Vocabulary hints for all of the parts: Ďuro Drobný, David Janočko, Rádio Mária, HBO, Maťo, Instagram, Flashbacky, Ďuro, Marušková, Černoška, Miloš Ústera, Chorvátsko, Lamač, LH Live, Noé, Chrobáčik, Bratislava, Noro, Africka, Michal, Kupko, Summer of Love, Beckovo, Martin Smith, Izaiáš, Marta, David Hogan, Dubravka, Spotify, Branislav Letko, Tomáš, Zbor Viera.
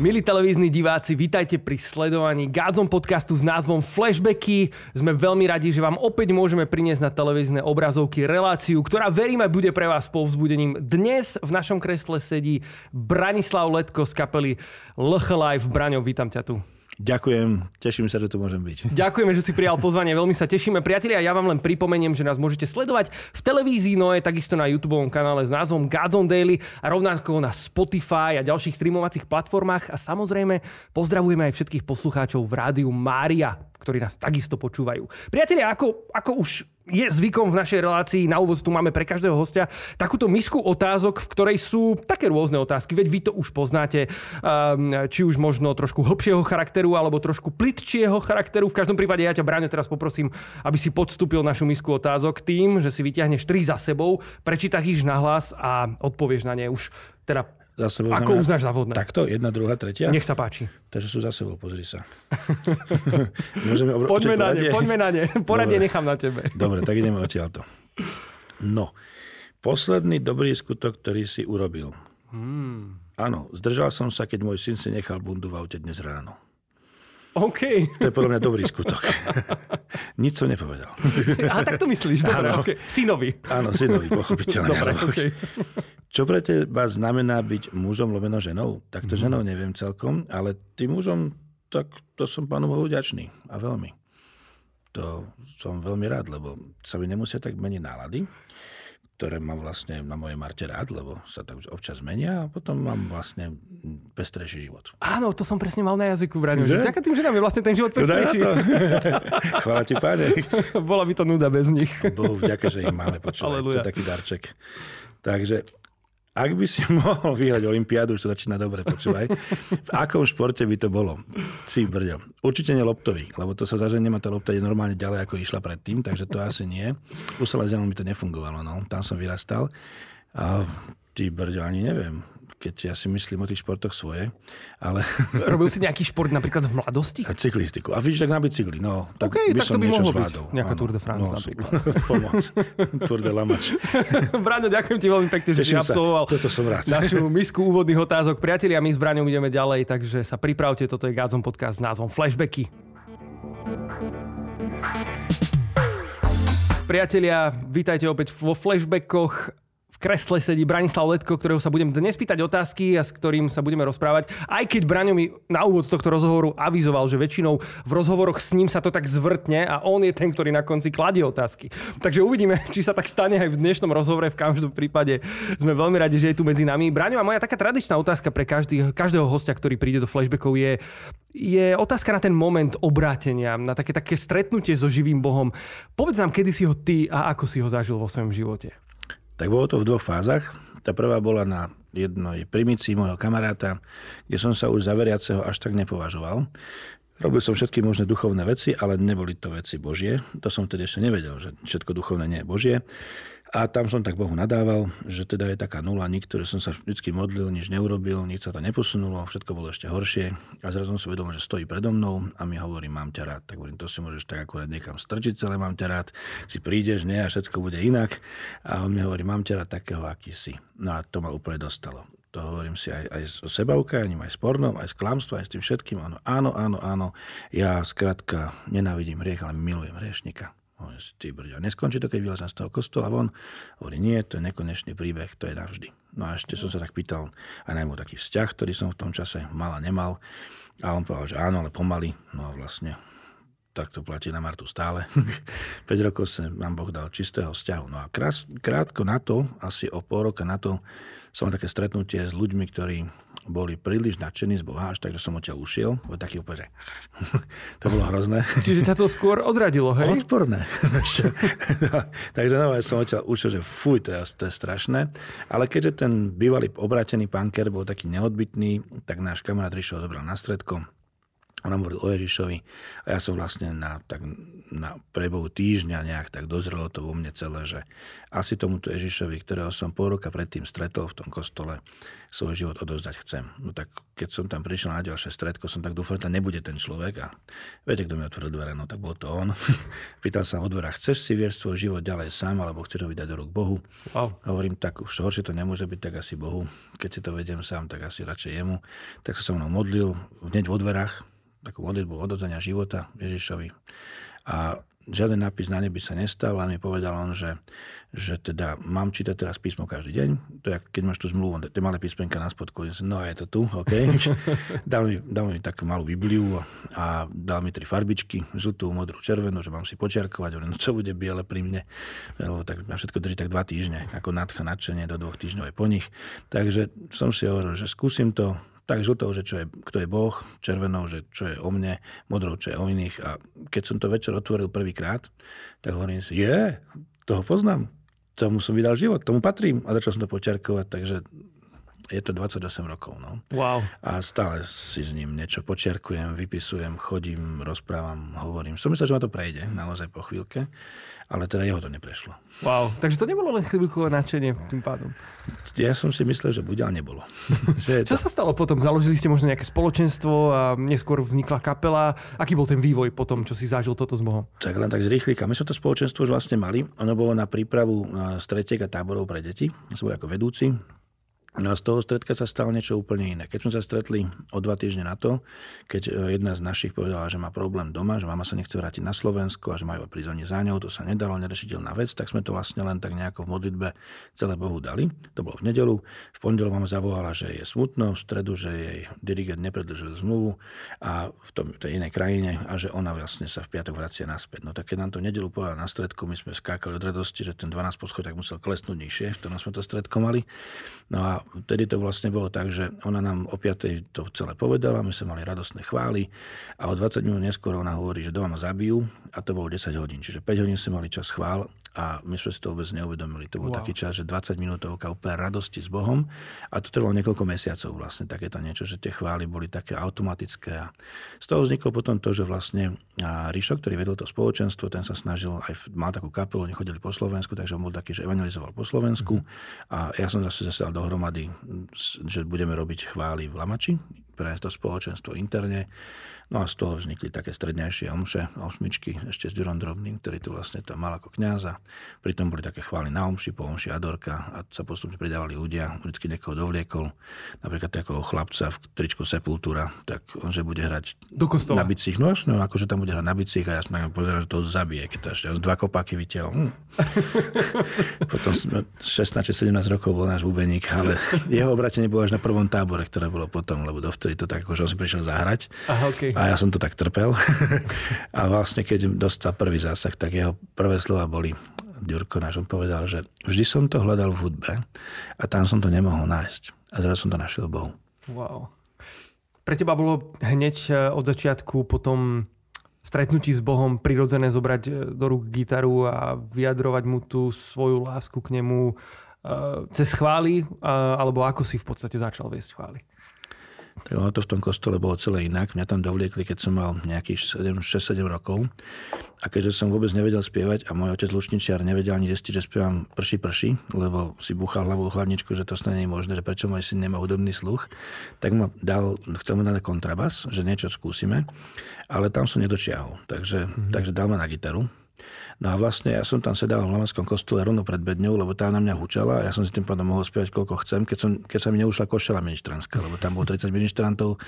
Milí televízni diváci, vítajte pri sledovaní Godzone podcastu s názvom Flashbacky. Sme veľmi radi, že vám opäť môžeme priniesť na televízne obrazovky reláciu, ktorá veríme bude pre vás povzbudením. Dnes v našom kresle sedí Branislav Letko z kapely LH Live. Braňo, vítam ťa tu. Ďakujem, teším sa, že tu môžem byť. Ďakujeme, že si prijal pozvanie, veľmi sa tešíme. Priatelia, ja vám len pripomeniem, že nás môžete sledovať v televízii, no je takisto na YouTubeovom kanále s názvom Godzone Daily a rovnako na Spotify a ďalších streamovacích platformách. A samozrejme, pozdravujeme aj všetkých poslucháčov v rádiu Mária, ktorí nás takisto počúvajú. Priatelia, ako už je zvykom v našej relácii, na úvod tu máme pre každého hostia takúto misku otázok, v ktorej sú také rôzne otázky, veď vy to už poznáte, či už možno trošku hlbšieho charakteru, alebo trošku plytšieho charakteru. V každom prípade ja ťa, Braňo, teraz poprosím, aby si podstúpil našu misku otázok tým, že si vyťahneš 3 za sebou, prečítaš ich nahlas a odpovieš na ne už teda za sebou, ako uznáš za vhodné. Takto? 1, 2, 3? Nech sa páči. Takže sú za sebou, pozri sa. Poďme na ne. Poradie nechám na tebe. Dobre, tak ideme odtiaľto. No, posledný dobrý skutok, ktorý si urobil. Áno, zdržal som sa, keď môj syn si nechal bundu v aute dnes ráno. OK. To je podľa mňa dobrý skutok. Nič som nepovedal. Aha, tak to myslíš. Dobre, okay. Synovi. Áno, synovi, pochopiteľne. Dobre, okay. Čo pre teba znamená byť mužom lomeno ženou? Takto ženou neviem celkom, ale tým mužom, tak to som Pánu Bohu vďačný. A veľmi. To som veľmi rád, lebo sa mi nemusia tak meniť nálady, ktoré mám vlastne na mojej Marte rád, lebo sa tak občas menia a potom mám vlastne pestrejší život. Áno, to som presne mal na jazyku, Braňo. Vďaka tým ženám je vlastne ten život pestrejší. Chvála ti, Páne. Bola by to nuda bez nich. Bohu vďaka, že ich máme, počúvať. To je taký darček. Takže ak by si mohol vyhrať olympiádu, už to začína dobre, počúvaj. V akom športe by to bolo? Brďo. Určite nie loptový, lebo to sa zaženie ma tá lopta je normálne ďalej, ako išla predtým, takže to asi nie. U Salesianom mi to nefungovalo, no. Tam som vyrastal. A brďo, ani neviem, keď ja si myslím o tých športoch svoje, ale... Robil si nejaký šport napríklad v mladosti? A cyklistiku. A vidíš, tak na bicykli, no. Tak okay, by tak som to by niečo zvládol. Nejaká Tour de France napríklad. Pomoc. Tour de Lamač. Braňo, ďakujem ti veľmi pekne, že si absolvoval našu misku úvodných otázok. Priatelia, my s Braňom ideme ďalej, takže sa pripravte, toto je Godzone podcast s názvom Flashbacky. Priatelia, vítajte opäť vo Flashbackoch. V kresle sedí Branislav Letko, ktorého sa budem dnes pýtať otázky a s ktorým sa budeme rozprávať. Aj keď Braňo mi na úvod tohto rozhovoru avizoval, že väčšinou v rozhovoroch s ním sa to tak zvrtne a on je ten, ktorý na konci kladie otázky. Takže uvidíme, či sa tak stane aj v dnešnom rozhovore. V každom prípade sme veľmi radi, že je tu medzi nami. Braňo, a moja taká tradičná otázka pre každého hostia, ktorý príde do Flashbackov, je otázka na ten moment obrátenia, na také stretnutie so živým Bohom. Povedz nám, kedy si ho ty a ako si ho zažil vo svojom živote. Tak bolo to v 2 fázach. Tá prvá bola na jednej primícii mojho kamaráta, kde som sa už za veriaceho až tak nepovažoval. Robil som všetky možné duchovné veci, ale neboli to veci Božie. To som tedy ešte nevedel, že všetko duchovné nie je Božie. A tam som tak Bohu nadával, že teda je taká nula, ktoré som sa vždycky modlil, nič neurobil, nič sa to neposunulo, všetko bolo ešte horšie. A zrazu som si uvedomil, že stojí predo mnou a mi hovorí, mám ťa rád. Tak hovorím, to si môžeš tak akurát niekam strčiť celé, mám ťa rád. Si prídeš, nie, a všetko bude inak. A on mi hovorí, mám ťa rád takého, aký si. No a to ma úplne dostalo. To hovorím si aj o sebaukáním, aj s pornom, aj s klamstvom, aj s tým všetkým. Áno. Ja skrátka nenávidím hriech, ale milujem hriešnika. Neskončí to, keď vylezem z toho kostola von. Hovorí, nie, to je nekonečný príbeh, to je navždy. No a ešte som sa tak pýtal aj najmä taký vzťah, ktorý som v tom čase mal a nemal. A on povedal, že áno, ale pomaly. No a vlastne tak to platí na Martu stále. 5 rokov sa nám Boh dal čistého vzťahu. No a krátko na to, asi o pol roka na to, som mal také stretnutie s ľuďmi, ktorí boli príliš nadšení z Boha, až tak, že som odtiaľ ušiel. Bol taký úplne, to bolo hrozné. Čiže ťa to skôr odradilo, hej? Odporné. Takže naozaj som odtiaľ ušiel, že fuj, to je strašné. Ale keďže ten bývalý obrátený panker bol taký neodbitný, tak náš kamarát Ríšo ho zobral na stredko. On nám hovoril o Ježišovi a ja som vlastne na priebehu týždňa nejak tak dozrelo to vo mne celé, že asi tomuto Ježišovi, ktorého som pol roka predtým stretol v tom kostole, svoj život odovzdať chcem. No tak keď som tam prišiel na ďalšie stretko, som tak dúfal, že tam nebude ten človek a viete, kto mi otvoril dvere, no tak bol to on. Pýtal sa o dvere, chceš si viesť svoj život ďalej sám, alebo chceš ho vydať do rúk Bohu? Wow. Hovorím, tak už horšie to nemôže byť, tak asi Bohu. Keď si to vediem sám, tak asi radšej jemu. Tak sa so mnou modlil hneď vo dverách. Takú modlitbu odovzdania života Ježišovi. A žiaden nápis na nebi sa nestal, len mi povedal on, že teda mám čítať teraz písmo každý deň. To je, keď máš tú zmluvu, tie malé písmenka na spodku, no je to tu, OK. dal mi takú malú Bibliu a dal mi 3 farbičky, žltú, modrú, červenú, že mám si počiarkovať, no čo bude biele pri mne, lebo tak na všetko drží tak 2 týždne, ako nadchnačenie do 2 týždňov je po nich. Takže som si hovoril, že skúsim to. Tak žltou, že kto je Boh, červenou, že čo je o mne, modrou, čo je o iných. A keď som to večer otvoril prvýkrát, tak hovorím si, toho poznám, tomu som vydal život, tomu patrím. A začal som to počiarkovať, takže je to 28 rokov. No. Wow. A stále si s ním niečo počiarkujem, vypisujem, chodím, rozprávam, hovorím. Som myslel, že ma to prejde, naozaj po chvíľke, ale teda jeho to neprešlo. Wow, takže to nebolo len chvíľkové nadšenie tým pádom. Ja som si myslel, že bude, ale nebolo. Čo sa stalo potom? Založili ste možno nejaké spoločenstvo a neskôr vznikla kapela. Aký bol ten vývoj potom, čo si zažil toto s Bohom? Tak len tak z rýchlika. My sme to spoločenstvo už vlastne mali. Ono bolo na prípravu stretiek a táborov pre deti. Som bol ako vedúci. No a z toho stretka sa stalo niečo úplne iné. Keď sme sa stretli o 2 týždne na to, keď jedna z našich povedala, že má problém doma, že mama sa nechce vrátiť na Slovensko a že majú prísť oni za ňou, to sa nedalo, nerešiteľná vec, tak sme to vlastne len tak nejako v modlitbe celé Bohu dali. To bolo v nedeľu. V pondelok mama zavolala, že je smutno, v stredu, že jej dirigent nepredlžil zmluvu a v tej inej krajine a že ona vlastne sa v piatok vracia naspäť. No tak keď nám to v nedeľu povedala na stretku, my sme skákali od radosti, že ten 12 poschodák musel klesnúť nižšie, v ktorom sme to stretko mali. No a vtedy to vlastne bolo tak, že ona nám o 5:00 to celé povedala, my sme mali radostné chvály a o 20 minút neskôr ona hovorí, že doma ma zabijú a to bolo 10 hodín, čiže 5 hodín sme mali čas chvál a my sme si to vôbec neuvedomili. To bol taký čas, že 20 minútovka úplne radosti s Bohom a to trvalo niekoľko mesiacov vlastne takéto niečo, že tie chvály boli také automatické a z toho vzniklo potom to, že vlastne Ríšo, ktorý vedel to spoločenstvo, ten sa snažil, aj mal takú kapelu, oni chodili po Slovensku, takže on bol taký, že evangelizoval po Slovensku a ja som zase dal dohromady, že budeme robiť chvály v Lamači pre to spoločenstvo interne. No a z toho vznikli také strednejšie omše, osmičky, ešte s Ďurom Drobným, ktorý tu vlastne tam mal ako kňaza. Pritom boli také chvály na omši, po omši adorka a sa postupne pridávali ľudia. Vždycky niekoho dovliekol, napríklad takého chlapca v tričku Sepultura, tak on, že bude hrať na bicích. No jasno, akože tam bude hrať na bicích a ja som pozeral, že to zabije, keď to ešte z 2 kopáky vytiahol. Potom 16-17 rokov bol náš bubeník, ale jeho obratenie bolo až na prvom tábore, ktoré bolo potom, lebo ktorý to tak, akože on si prišiel zahrať. Aha, okay. A ja som to tak trpel. A vlastne, keď dostal prvý zásah, tak jeho prvé slova boli, Ďurko náš, on povedal, že vždy som to hľadal v hudbe a tam som to nemohol nájsť. A zrazu som to našiel v Bohu. Wow. Pre teba bolo hneď od začiatku potom stretnutí s Bohom prirodzené zobrať do rúk gitaru a vyjadrovať mu tú svoju lásku k nemu cez chvály? Alebo ako si v podstate začal viesť chvály? Tak ono to v tom kostole bolo celé inak. Mňa tam dovliekli, keď som mal nejakých 6-7 rokov. A keďže som vôbec nevedel spievať a môj otec lučničiar nevedel ani zistiť, že spievam prší, lebo si búchal hlavou hlavničku, že to snad nie je možné, že prečo môj syn nemá hudobný sluch, tak ma chcel mi dať kontrabas, že niečo skúsime, ale tam som nedočiahol. Takže dal ma na gitaru. No a vlastne ja som tam sedal v Lamačskom kostole rovno pred bedňou, lebo tá na mňa hučala a ja som si tým pádom mohol spievať koľko chcem, keď sa mi neušla košela ministrantská, lebo tam bolo 30 ministrantov,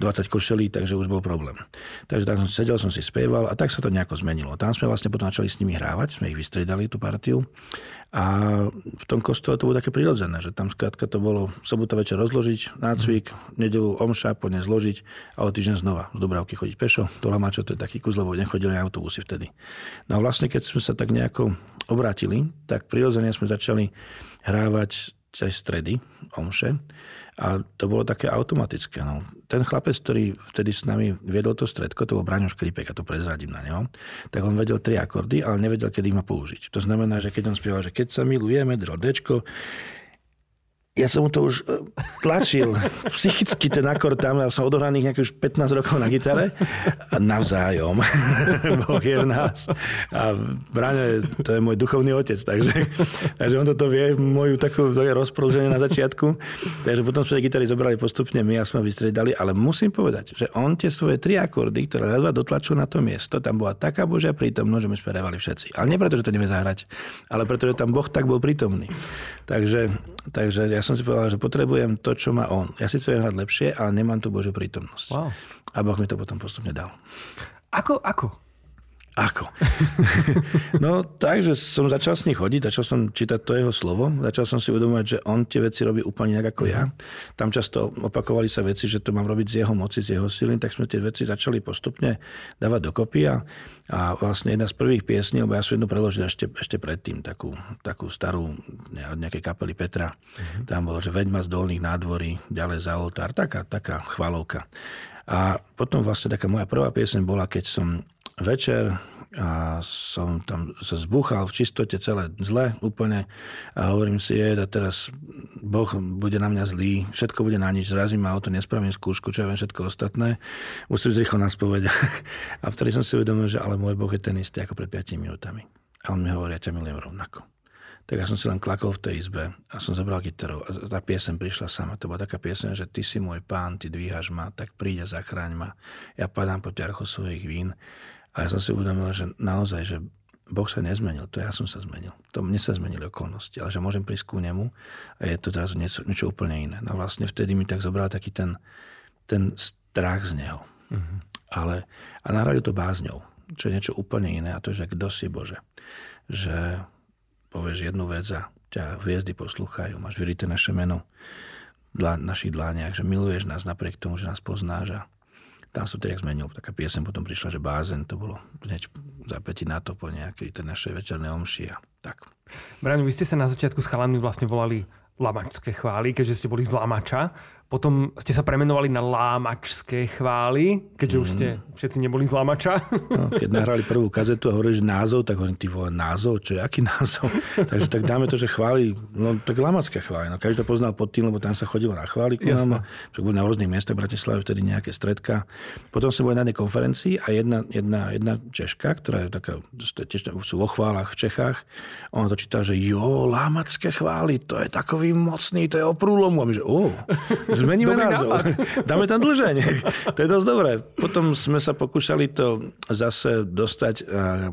20 košelí, takže už bol problém. Takže tak som sedel, som si spieval a tak sa to nejako zmenilo. Tam sme vlastne potom začali s nimi hrávať, sme ich vystriedali tú partiu a v tom kostole to bolo také prirodzené, že tam skrátka to bolo sobota večer rozložiť, nácvik, nedeľu omša, po nej zložiť a o týždeň znova z Dubravky chodiť pešo do Lamača, to je taký kus, lebo nechodili autobusy vtedy. No a vlastne, keď sme sa tak nejako obrátili, tak prirodzene sme začali hrávať aj stredy, omše. A to bolo také automatické. No. Ten chlapec, ktorý vtedy s nami viedol to stredko, to bol Braňo Škripek, a to prezradím na neho, tak on vedel 3 akordy, ale nevedel, kedy ich má použiť. To znamená, že keď on spieval, že keď sa milujeme, dečko, Ja som mu to už tlačil psychicky ten akord tam, ja som odohraných nejakých už 15 rokov na gitare a navzájom. Boh je v nás. A Braňo, to je môj duchovný otec, takže on toto vie, moju takú rozprúženie na začiatku. Takže potom sme gitary zobrali postupne, my a sme vystriedali, ale musím povedať, že on tie svoje tri akordy, ktoré ledva dotlačil na to miesto, tam bola taká Božia prítomnosť, že my sme revali všetci. Ale nie preto, že to nevie zahrať, ale preto, že tam Boh tak bol prítomný. Takže ja som si povedal, že potrebujem to, čo má on. Ja síce viem hrať lepšie, ale nemám tu Božiu prítomnosť. Wow. A Boh mi to potom postupne dal. Ako? No takže som začal s ním chodiť, začal som čítať to jeho slovo, začal som si uvedomovať, že on tie veci robí úplne inak ako ja. Tam často opakovali sa veci, že to mám robiť z jeho moci, z jeho síly, tak sme tie veci začali postupne dávať dokopy a vlastne jedna z prvých piesní, lebo ja som jednu preložil ešte predtým, takú starú od nejakej kapely Petra. Mm-hmm. Tam bolo, že Veďma z dolných nádvorí, ďalej za oltár, taká chvalovka. A potom vlastne taká moja prvá pieseň bola, keď som večer a som tam sa zbúchal v čistote celé zle úplne a hovorím si, a teraz Boh bude na mňa zlý, všetko bude na nič, zrazím ma o to, nespravím skúšku, čo ja viem všetko ostatné, musím ísť rýchlo na spoveď. A vtedy som si uvedomil, že ale môj Boh je ten istý ako pred 5 minútami. A on mi hovorí, ja ťa milujem rovnako. Tak ja som si len klakol v tej izbe a som zobral gitaru a tá pieseň prišla sama. To bola taká pieseň, že ty si môj pán, ty dvíhaš ma, tak príď a zachráň ma. Ja padám pod ťarchu svojich vín. A ja som si uvedomil, že naozaj, že Boh sa nezmenil, to ja som sa zmenil. To mne sa zmenili okolnosti, ale že môžem prísť ku nemu a je to teraz niečo úplne iné. No vlastne vtedy mi tak zobral taký ten strach z neho. Mm-hmm. A nahradil to bázňou, čo je niečo úplne iné a to je, že kto si Bože. Že povieš jednu vec a ťa hviezdy poslúchajú, máš vyrité naše meno v našich dlániach, že miluješ nás napriek tomu, že nás poznáš a tam som teda zmenil. Taká piesem potom prišla, že bázen, to bolo hneď za 5 na to po nejakej tej našej večernej omši a tak. Braňo, vy ste sa na začiatku s chalanmi vlastne volali Lamačské chvály, keďže ste boli z Lamača. Potom ste sa premenovali na Lámačské chvály, keďže už ste všetci neboli z Lamača. No, keď nahrali prvú kazetu a hovorili, že názov, tak hovorím, ty vole, názov? Čo je, aký názov? Takže tak dáme to, že chvály, no tak Lamačské chvály. No, každý to poznal pod tým, lebo tam sa chodilo na chvály. Však boli na rôznych miestach v Bratislave, vtedy nejaké stredka. Potom som bol na jednej konferencii a jedna Češka, ktorá je taká, tiež sú vo chválach v Čechách, ona to čítala, že jo, Lamačské chvály, to je takový mocný, to je o prúlomu. A my, že zmeníme názov. Dáme tam dlženie. To je dosť dobré. Potom sme sa pokúšali to zase dostať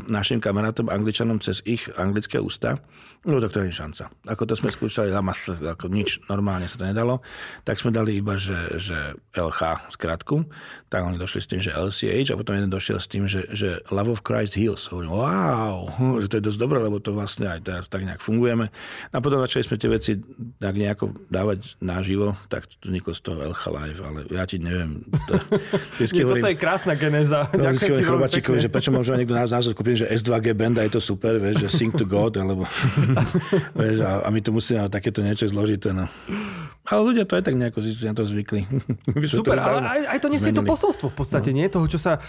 našim kamarátom Angličanom cez ich anglické ústa. No tak to nie je šanca. Ako to sme skúšali, ako nič, normálne sa to nedalo. Tak sme dali iba, že LH skratku. Tak oni došli s tým, že LCH a potom jeden došiel s tým, že Love of Christ Heals. Hovorím, wow, že to je dosť dobré, lebo to vlastne aj teraz tak nejak fungujeme. A potom začali sme tie veci tak nejako dávať naživo, tak vzniklo z toho LH Live, ale ja ti neviem. Toto je krásna genéza. Ďakujem Chrobačíkovi, že prečo môžu aj niekto názor kúpiť, že S2G Benda je to super, vieš, že Sing to God, alebo vieš, a my tu musíme takéto niečo zložité. No. Ale ľudia to aj tak nejako na to zvykli. Super, to ale aj to nesie to posolstvo v podstate, nie? Toho, čo sa,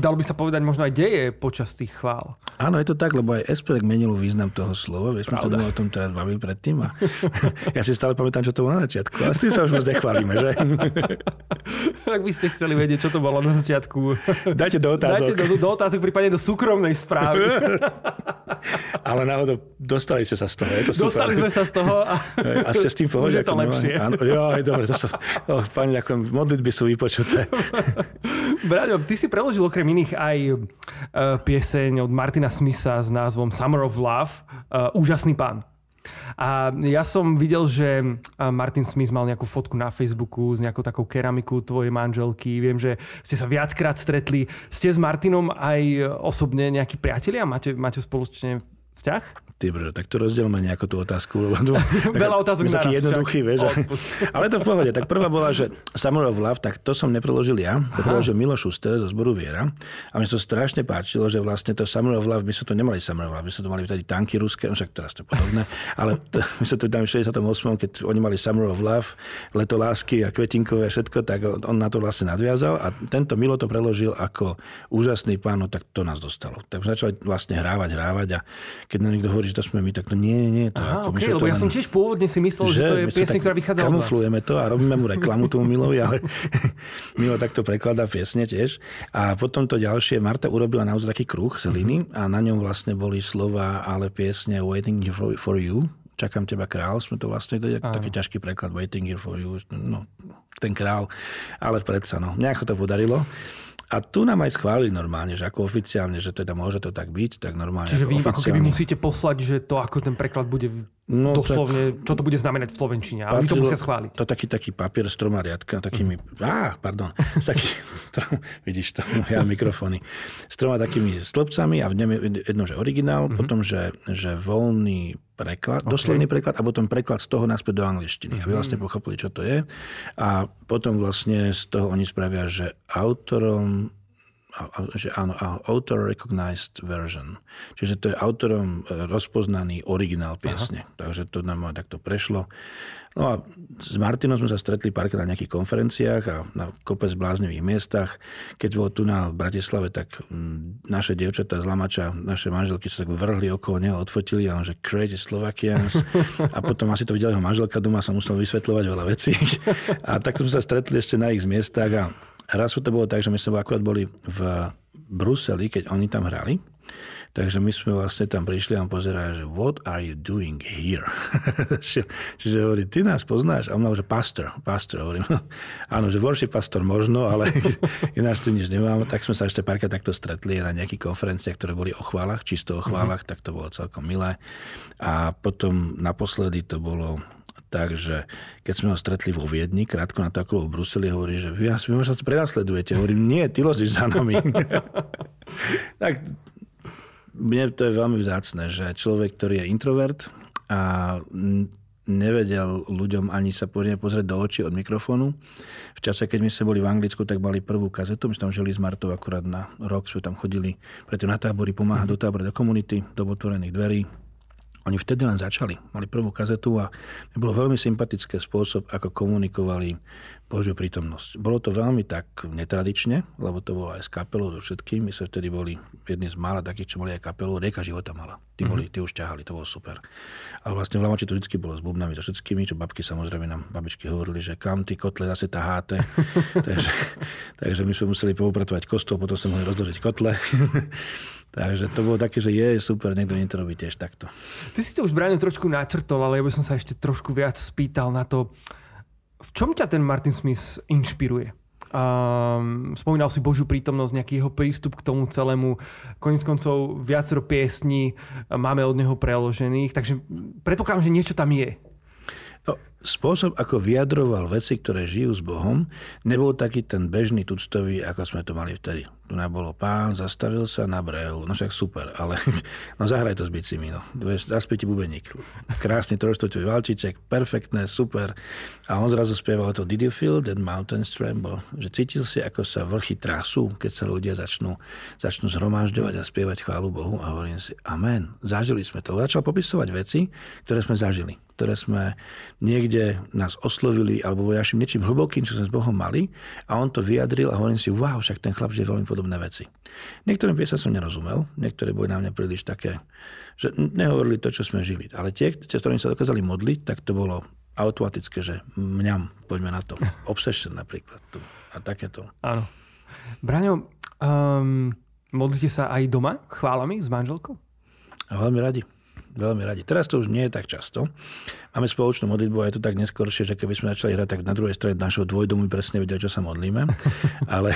dalo by sa povedať, možno aj deje počas tých chvál. Áno, je to tak, lebo aj SPEC menilo význam toho slova. Vieš, my sme o tom teraz bavili predtým a ja si stále pamätám, čo to bolo na začiatku. A s tým sa už moc nechválime, že? Ak by ste chceli vedieť, čo to bolo na začiatku, dajte do otázok. Dajte do otázok, prípadne do súkromnej správy. Ale náhodou dostali ste sa z toho. Je to super. Dostali sme sa z toho. A ste s tým pohode. Áno, joj, dobre, to som... Pani, ďakujem, modlitby sú vypočuté. Braňo, ty si preložil okrem iných aj pieseň od Martina Smitha s názvom Summer of Love, Úžasný pán. A ja som videl, že Martin Smith mal nejakú fotku na Facebooku s nejakou takou keramikou tvojej manželky. Viem, že ste sa viackrát stretli. Ste s Martinom aj osobne nejakí priatelia? Máte spoločne vzťah? Dobre, tak to rozdielme nejakú tú otázku. Veľa otázok naraz. Taký jednoduchý, vieš. Ale to v pohode. Tak prvá bola, že Summer of Love, tak to som nepreložil ja. To preložil Miloš Ústera zo Zboru Viera. A mi to strašne páčilo, že vlastne to Summer of Love, my sme to nemali Summer of Love, my sme to mali vtedy tanky ruské, však teraz to je podobné. Ale my sme to tam v 68, keď oni mali Summer of Love, leto lásky a kvetinkové všetko, tak on na to vlastne nadviazal a tento Milo to preložil ako Úžasný pán, tak to nás dostalo. Tak začali vlastne hrávať a keď nám niekto hovorí, že to sme my takto. Nie. To aha, ako, okay, lebo ja som tiež pôvodne si myslel, že to je piesň, ktorá vychádza od vás. Kamuflujeme to a robíme mu reklamu tomu Milovi, ale Milo takto prekladá piesne tiež. A potom to ďalšie, Marta urobila naozaj taký kruh zeliny a na ňom vlastne boli slova, ale piesne Waiting for you. Čakám teba král, sme to vlastne, to je taký ťažký preklad, Waiting here for you, no, ten král, ale predsa, no, nejak sa to podarilo. A tu nám aj schválili normálne, že ako oficiálne, že teda môže to tak byť, tak normálne. Čiže vy ako keby musíte poslať, že to, ako ten preklad bude doslovne, čo to bude znamenať v slovenčine, ale vy to musia schváliť. To taký papier s troma riadkami, takými, pardon, vidíš to, ja mikrofóny, s troma takými stĺpcami a v neme jedno, že originál, potom, že voľný preklad, doslovný preklad a potom preklad z toho naspäť do angličtiny. Aby vlastne pochopili, čo to je. A potom vlastne z toho oni spravia, že autor recognized version. Čiže to je autorom rozpoznaný originál piesne. Aha. Takže to nám takto prešlo. No a s Martinom sme sa stretli párkrát na nejakých konferenciách a na kopec bláznivých miestach. Keď bol tu na Bratislave, tak naše dievčatá z Lamača, naše manželky sa tak vrhli okolo neho, odfotili a on, že crazy Slovakians. A potom asi to videla jeho manželka doma, sa musel vysvetľovať veľa vecí. A tak sme sa stretli ešte na ich miestach a raz to bolo tak, že my sme akurát boli v Bruseli, keď oni tam hrali. Takže my sme vlastne tam prišli a on pozerá, že what are you doing here? Čiže hovorí, ty nás poznáš? A on hovorí, že pastor. Hovorím, no, áno, že worship pastor možno, ale ináč tu nič nemám. Tak sme sa ešte párkrát takto stretli na nejakých konferenciách, ktoré boli o chválach, čisto o chválach, tak to bolo celkom milé. A potom naposledy to bolo... Takže keď sme ho stretli vo Viedni, krátko na to, ako v Bruseli, hovorí, že vy sa prenasledujete. Hovorím, nie, ty lozíš za nami. Tak mne to je veľmi vzácne, že človek, ktorý je introvert a nevedel ľuďom ani sa poriadne pozrieť do očí od mikrofónu. V čase, keď my sme boli v Anglicku, tak mali prvú kazetu. My sme tam žili s Martou akurát na rok. Sme tam chodili predtým na tábory, pomáhať do tábora, do komunity, do otvorených dverí. Oni vtedy len začali. Mali prvú kazetu a bolo veľmi sympatické spôsob, ako komunikovali Božiu prítomnosť. Bolo to veľmi tak netradične, lebo to bolo aj s kapelou so všetkým. My sme vtedy boli jedni z mála takých, čo boli aj kapelou. Rieka života mala. Tí už ťahali, to bolo super. A vlastne v Lamači to vždycky bolo s bubnami, so všetkými, čo babky samozrejme nám babičky hovorili, že kam ty kotle zase taháte. takže my sme museli poupratovať kostol, potom sme mohli rozložiť kotle. Takže to bolo také, že je super, niekto nie to robí tiež takto. Ty si to už, Braňo, trošku načrtol, ale ja by som sa ešte trošku viac spýtal na to, v čom ťa ten Martin Smith inšpiruje? Spomínal si Božiu prítomnosť, nejaký jeho prístup k tomu celému. Koniec koncov viacero piesní máme od neho preložených, takže predpokladám, že niečo tam je. No, spôsob, ako vyjadroval veci, ktoré žijú s Bohom, nebol taký ten bežný tuctový, ako sme to mali vtedy. Tu bolo pán, zastavil sa na brehu. No však super, ale no zahraj to s bicimi. No. Zaspí ti bubeník. Krásny trojštvrťový valčíček, perfektné, super. A on zrazu spieval to Did you feel that mountains tremble? Že cítil si, ako sa vrchy trasú, keď sa ľudia začnú zhromažďovať a spievať chválu Bohu. A hovorím si, amen, zažili sme to. Začal popisovať veci, ktoré sme zažili, ktoré sme niekde nás oslovili alebo boli našim niečím hlbokým, čo sme s Bohom mali a on to vyjadril a hovorím si, wow, však ten chlap žije veľmi podobné veci. Niektorým piesňam som nerozumel, niektoré boli na mňa príliš také, že nehovorili to, čo sme žili, ale tie, s ktorými sa dokázali modliť, tak to bolo automatické, že mňam, poďme na to. Obsession napríklad. A takéto. Áno. Braňo, modlíte sa aj doma chválami s manželkou? Veľmi radi. Teraz to už nie je tak často. Máme spoločnú modlitbu a je to tak neskoršie, že keby sme začali hrať, tak na druhej strane našeho dvojdomu presne vedia, čo sa modlíme. Ale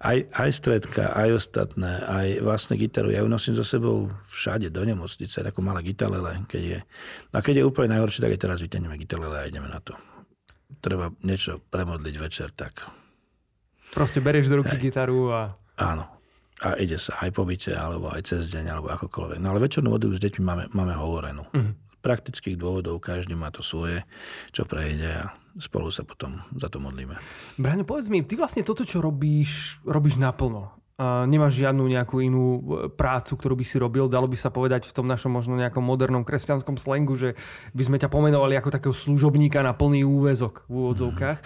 aj stredka, aj ostatné, aj vlastne gitaru. Ja ju nosím so sebou všade do nemocnice, takú malá gitalele. Keď je úplne najhoršie, tak aj teraz vytiahneme gitalele a ideme na to. Treba niečo premodliť večer, tak... Proste bereš do ruky gitaru a... Áno. A ide sa aj po byte, alebo aj cez deň, alebo akokoľvek. No ale večernú modlitbu s deťmi máme hovorenú. Z praktických dôvodov každý má to svoje, čo prejde a spolu sa potom za to modlíme. Braňo, povedz mi, ty vlastne toto, čo robíš naplno. Nemáš žiadnu nejakú inú prácu, ktorú by si robil. Dalo by sa povedať v tom našom možno nejakom modernom kresťanskom slengu, že by sme ťa pomenovali ako takého služobníka na plný úväzok v úvodzovkách.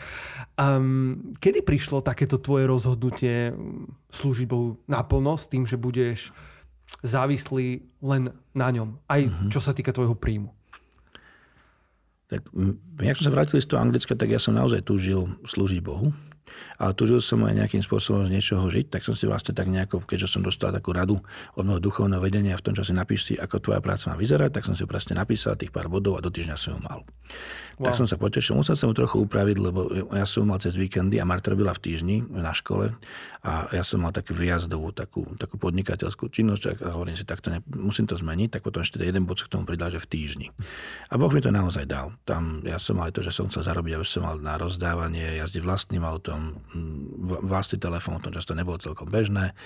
Kedy prišlo takéto tvoje rozhodnutie slúžiť Bohu naplno s tým, že budeš závislý len na ňom. Aj čo sa týka tvojho príjmu. Tak, jak som sa vrátil z toho Anglicka, tak ja som naozaj túžil slúžiť Bohu. Ale túžil som aj nejakým spôsobom z niečoho žiť, tak som si vlastne tak nejako, keďže som dostal takú radu od môjho duchovného vedenia, v tom čase napíš si, ako tvoja práca má vyzerať, tak som si presne napísal tých pár bodov a do týždňa som ju mal. Wow. Tak som sa potešil, musel som ju trochu upraviť, lebo ja som mal cez víkendy a Marta robila v týždni na škole a ja som mal takú výjazdovú, takú podnikateľskú činnosť a hovorím si, takto musím to zmeniť, tak potom ešte jeden bod k tomu pridal, že v týždni. A Boh mi to naozaj dal. Tam ja som mal to, že som chcel zarobiť, aby som mal na rozdávanie, jazdiť vlastným autom, vlastný telefón, to často nebolo celkom bežné,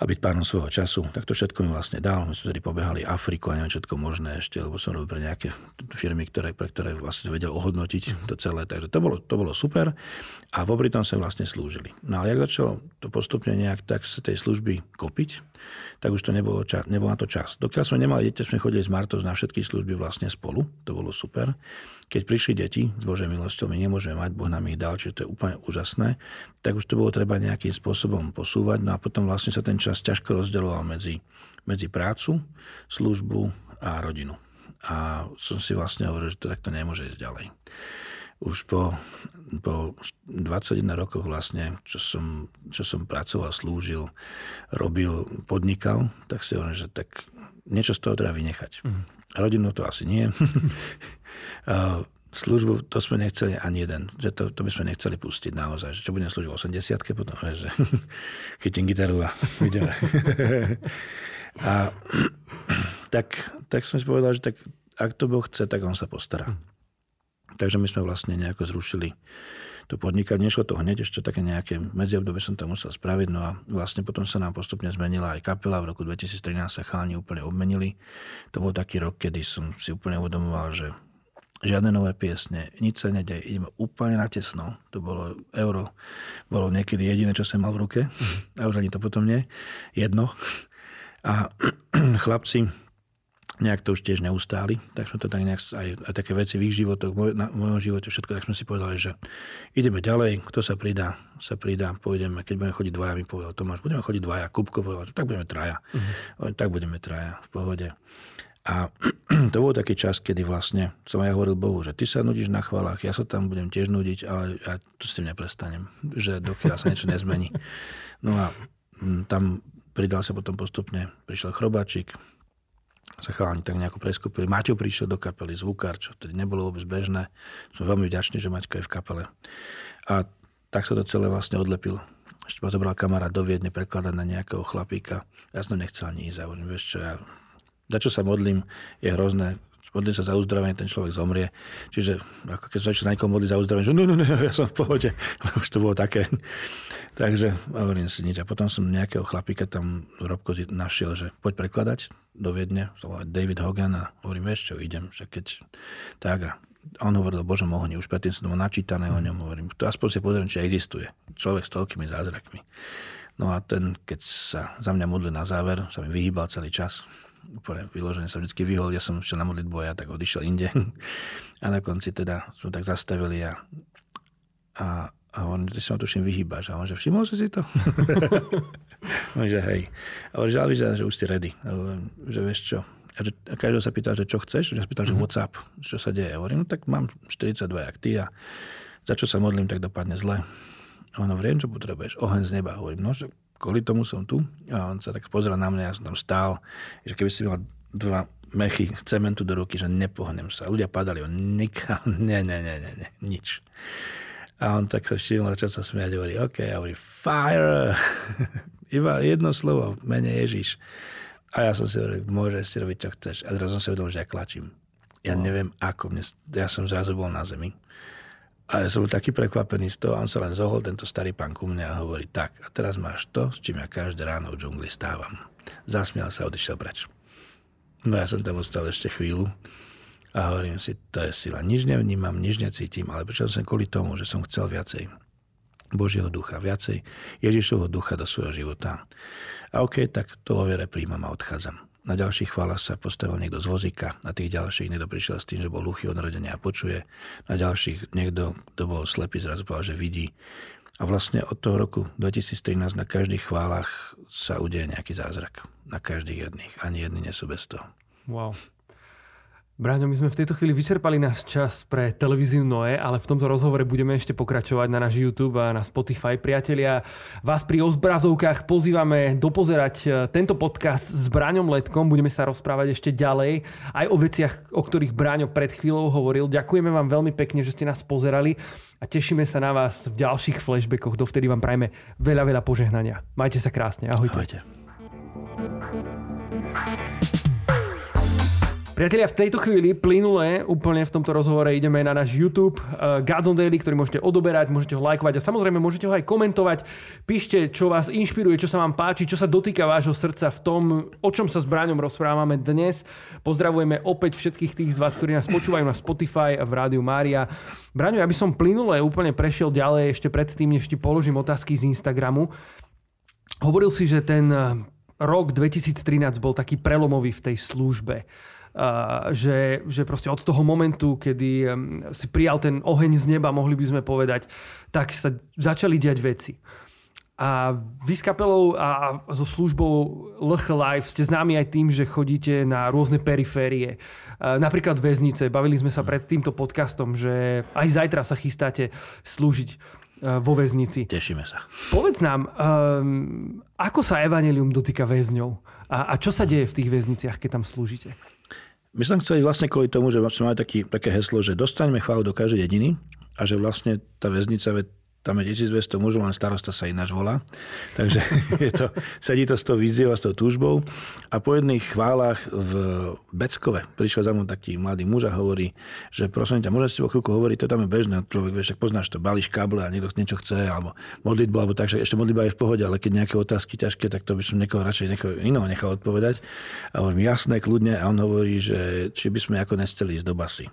a byť pánom svojho času, tak to všetko mi vlastne dal. My sme tedy pobehali Afriku a neviem všetko možné ešte, lebo som robil pre nejaké firmy, pre ktoré vlastne vedel ohodnotiť to celé, takže to bolo super a popri tom sme vlastne slúžili. No a jak začalo to postupne nejak tak z tej služby kopiť, tak už to nebol na to čas. Dokiaľ sme nemali deti, sme chodili s Martou na všetky služby vlastne spolu, to bolo super. Keď prišli deti, s Božej milosťou my nemôžeme mať, Boh nám ich dal, čiže to je úplne úžasné, tak už to bolo treba nejakým spôsobom posúvať. No a potom vlastne sa ten čas ťažko rozdeľoval medzi prácu, službu a rodinu. A som si vlastne hovoril, že to takto nemôže ísť ďalej. Už po 21 rokoch vlastne, čo som pracoval, slúžil, robil, podnikal, tak si hovorím, že tak niečo z toho treba vynechať. Rodinu to asi nie. Službu, to sme nechceli ani jeden. Že to by sme nechceli pustiť naozaj. Že čo budem slúžiť v 80-ke potom? Že chytím gitaru a ideme. A tak som si povedal, že tak, ak to Boh chce, tak on sa postará. Takže my sme vlastne nejako zrušili to podnikať. Nešlo to hneď, ešte také nejaké medziobdobie som tam musel spraviť. No a vlastne potom sa nám postupne zmenila aj kapela. V roku 2013 sa chalani úplne obmenili. To bol taký rok, kedy som si úplne uvedomoval, že žiadne nové piesne, nič sa nedeje, ideme úplne natesno. To bolo euro, bolo niekedy jediné, čo som mal v ruke. A už ani to potom nie. Jedno. A chlapci nejak to už tiež neustáli, tak sme to tak nejak aj také veci v ich životoch, v mojom živote, všetko, tak sme si povedali, že ideme ďalej, kto sa pridá, pôjdeme, keď budeme chodiť dvaja, mi povedal Tomáš, budeme chodiť dvaja, Kupko povedal, tak budeme traja, tak budeme traja v pohode. A to bol taký čas, kedy vlastne som aj hovoril Bohu, že ty sa nudíš na chvalách, ja sa tam budem tiež nudiť, ale ja to s tým neprestanem, že dokiaľ sa niečo nezmení. No a tam pridal sa potom postupne, prišiel Chrobáčik, sa chalani tak nejako preskúpili. Maťo prišiel do kapely, zvukár, čo vtedy nebolo vôbec bežné. Som veľmi vďačný, že Maťko je v kapele. A tak sa to celé vlastne odlepilo. Ešte ma zobral kamarát do Viedne prekladať na nejakého chlapíka. Ja som nechcel ani ísť. Vieš čo, za čo sa modlím, je hrozné. Modlím sa za uzdravenie, ten človek zomrie. Čiže ako keď som začal na niekoho modliť za uzdravenie, že no, ja som v pohode. Ale už to bolo také. Takže hovorím si nič. A potom som nejakého chlapíka tam Robko našiel, že poď prekladať do Viedne. David Hogan a hovorím, vieš čo, idem. Že keď tak a on hovoril o Božom ohni. Už predtým som to bol načítané o ňom. Hovorím, to aspoň si pozriem, či existuje. Človek s toľkými zázrakmi. No a ten, keď sa za mňa modlil na záver, sa mi vyhýbal celý čas. Vyloženie sa vždycky vyhol, ja som šiel na modlitbu a ja tak odišiel inde. A na konci teda sme tak zastavili a on, ty sa ma tuším vyhýbaš. A on, že všimol si to? On, že hej. A on, že už si ready. A on, že vieš čo? A každého sa pýtal, že čo chceš? Ja sa pýtal, že WhatsApp, čo sa deje? A hovorím, no tak mám 42 jak ty a za čo sa modlím, tak dopadne zle. A on, vriem, čo potrebuješ? Oheň z neba. Hovorím, no, že kvôli tomu som tu. A on sa tak pozeral na mňa, ja som tam stál, že keby si mal 2 mechy cementu do ruky, že nepohnem sa. Ľudia padali, on nikam, ne, nič. A on tak sa všimol, začal sa smiať, hovorí, OK, a hovorí, fire! Iba jedno slovo, mene Ježiš. A ja som si hovoril, môžeš si robiť, čo chceš. A zrazu som si uvedomil, že ja klačím. Ja neviem ako, ja som zrazu bol na zemi. A ja som bol taký prekvapený z toho a on sa len zohol, tento starý pán ku mne a hovorí, tak, a teraz máš to, s čím ja každé ráno v džungli stávam. Zasmial sa, odišiel preč. No ja som tam ostal ešte chvíľu a hovorím si, to je sila. Nič nevnímam, nič necítim, ale prišiel som kvôli tomu, že som chcel viacej Božieho ducha, viacej Ježišovho ducha do svojho života. A OK, tak to vo viere príjmam a odchádzam. Na ďalších chválach sa postavil niekto z vozíka, na tých ďalších niekto prišiel s tým, že bol hluchý od narodenia a počuje, na ďalších niekto, kto bol slepý, zrazu povedal, že vidí. A vlastne od toho roku 2013 na každých chválach sa udeje nejaký zázrak. Na každých jedných. Ani jedni nie sú bez toho. Wow. Braňo, my sme v tejto chvíli vyčerpali náš čas pre televíziu Noé, ale v tomto rozhovore budeme ešte pokračovať na náš YouTube a na Spotify. Priatelia, vás pri obrazovkách pozývame dopozerať tento podcast s Braňom Letkom. Budeme sa rozprávať ešte ďalej aj o veciach, o ktorých Braňo pred chvíľou hovoril. Ďakujeme vám veľmi pekne, že ste nás pozerali a tešíme sa na vás v ďalších flashbackoch. Dovtedy vám prajme veľa, veľa požehnania. Majte sa krásne. Ahojte. Ahojte. Priatelia, v tejto chvíli plynule úplne v tomto rozhovore ideme na náš YouTube Godzone Daily, ktorý môžete odoberať, môžete ho lajkovať a samozrejme môžete ho aj komentovať. Píšte, čo vás inšpiruje, čo sa vám páči, čo sa dotýka vášho srdca v tom, o čom sa s Braňom rozprávame dnes. Pozdravujeme opäť všetkých tých z vás, ktorí nás počúvajú na Spotify a v Rádiu Mária. Braňo, ja by som plynule úplne prešiel ďalej ešte predtým, než ti položím otázky z Instagramu. Hovoril si, že ten rok 2013 bol taký prelomový v tej službe. Že proste od toho momentu, kedy si prijal ten oheň z neba, mohli by sme povedať, tak sa začali diať veci. A vy s kapelou a so službou LH Live ste známi aj tým, že chodíte na rôzne periférie. Napríklad väznice. Bavili sme sa pred týmto podcastom, že aj zajtra sa chystáte slúžiť vo väznici. Tešíme sa. Povedz nám, ako sa evanjelium dotýka väzňov? A čo sa deje v tých väzniciach, keď tam slúžite? My som chceli vlastne kvôli tomu, že máme také heslo, že dostaňme chválu do každej dediny a že vlastne tá väznica, tam je 1200 mužov, len starosta sa ináč volá. Takže sedí to s tou víziou a s tou túžbou. A po jedných chválach v Beckove prišiel za mnou taký mladý muž a hovorí, že prosím ťa, môžem s tebou chvíľku hovoriť, to tam je bežné, človek, vieš, tak poznáš to, balíš káble a niekto niečo chce, alebo modlitbu, alebo tak, ešte modlitba je v pohode, ale keď nejaké otázky ťažké, tak to by som niekoho radšej iného nechal odpovedať. A hovorím, jasné, kľudne, a on hovorí, že či by sme ako nechceli ísť do basy.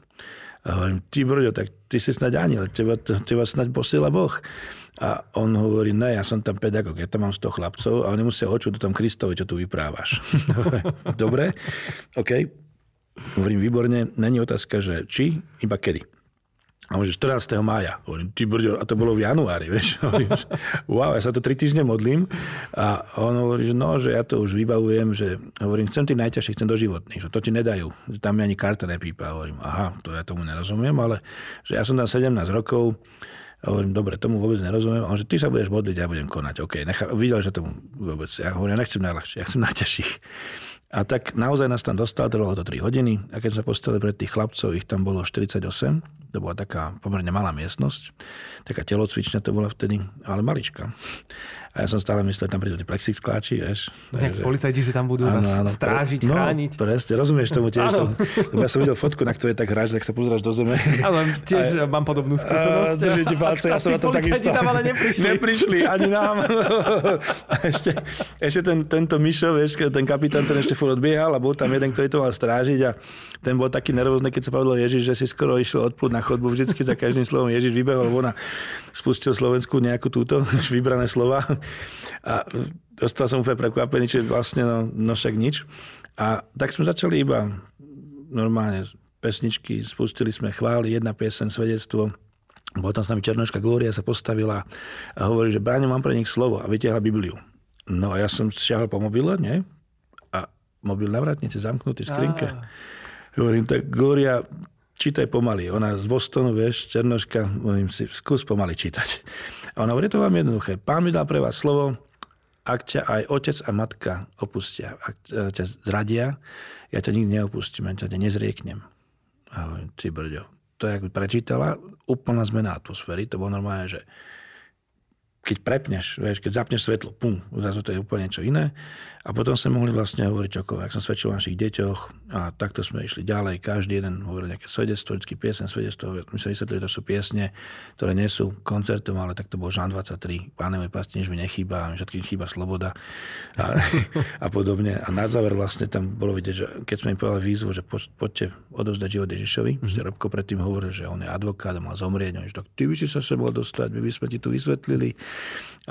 A hovorím, ty brďo, tak ty si snáď aniel, teba snáď posiela Boh. A on hovorí, ne, ja som tam pedagóg, ja tam mám 100 chlapcov a oni musia očuť o tom Kristovi, čo tu vyprávaš. Dobre, OK. Hovorím, výborne, není otázka, že či, iba kedy. A môžeš 14. mája. Hovorím, ty brďo, a to bolo v januári, vieš. Hovorím, wow, ja sa to 3 týždne modlím. A on hovorí, že no, že ja to už vybavujem, že hovorím, chcem tých najťažších, chcem doživotných, že to ti nedajú. Že tam mi ani karta nepípa. Hovorím, aha, to ja tomu nerozumiem, ale že ja som tam 17 rokov. A hovorím, dobre, tomu vôbec nerozumiem. A on, že ty sa budeš modliť, ja budem konať. OK, videl, že tomu vôbec. Ja hovorím, ja nechcem najľahšie, ja chcem najťažších. A tak naozaj nás tam dostal, trvalo to 3 hodiny a keď sa postavili pred tých chlapcov, ich tam bolo 48, to bola taká pomerne malá miestnosť, taká telocvičňa to bola vtedy, ale malička. A ja som stále myslel, tam prídu tí plexiskláči, vieš. Tak policajti, že tam budú áno, strážiť, chrániť. No, presne, rozumieš tomu tiež. Ja som videl fotku, na ktorej tak hráš, tak sa pozráš do zeme. Áno, tiež mám podobnú skúsenosť. Držíte palce, ja som na to takisto. Tam ale neprišli. Ani nám. Ešte tento Mišo, vieš, ten kapitán, ten ešte furt odbiehal a bol tam jeden, ktorý to mal strážiť a ten bol taký nervózny, keď sa povedal Ježiš, že si skoro išiel odplúť na chodbu vždycky za každým slovom. Ježiš vybehol von a spustil Slovensku nejakú túto vybrané slova a dostal som úplne prekvapený, že vlastne no však nič. A tak sme začali iba normálne pesničky, spustili sme chvály, jedna pieseň, svedectvo. Potom s nami Černoška Gloria sa postavila a hovorí, že Braňo, mám pre nich slovo a vytiahla Bibliu. No a ja som siahal po mobile, nie? Mobil na vrátnici, zamknutý v skrinke. Hovorím, tak Gloria, čítaj pomaly. Ona z Bostonu, vieš, Černoška, hovorím si, skús pomaly čítať. A ona hovorí, to vám jednoduché. Pán mi dal pre vás slovo, ak ťa aj otec a matka opustia, ak ťa zradia, ja ťa nikdy neopustím, ja ťa nezrieknem. A hovorím, ty brďo. To, jak prečítala, úplná zmena atmosféry. To bolo normálne, že keď prepneš, vieš, keď zapneš svetlo, pum, zrazu to je úplne niečo iné. A potom sme mohli vlastne hovoriť čokoľvek. Som svedčil o našich deťoch a takto sme išli ďalej. Každý jeden hovoril nejaké svedectvo, vždycky piesen, svedectvo. My sa vysvetlili, že to sú piesne, ktoré nie sú koncertom, ale tak to bol Žán 23. Páne môj pastýr, nič mi nechýba, všetkým chýba sloboda a podobne. A na záver vlastne tam bolo vidieť, že keď sme im povedali výzvu, že poďte odovzdať život Ježišovi, že Robko predtým hovoril, že on je advokát a mal zomrieť, on že tak ty by si sa sebol dostať, my by sme ti tu vysvetlili.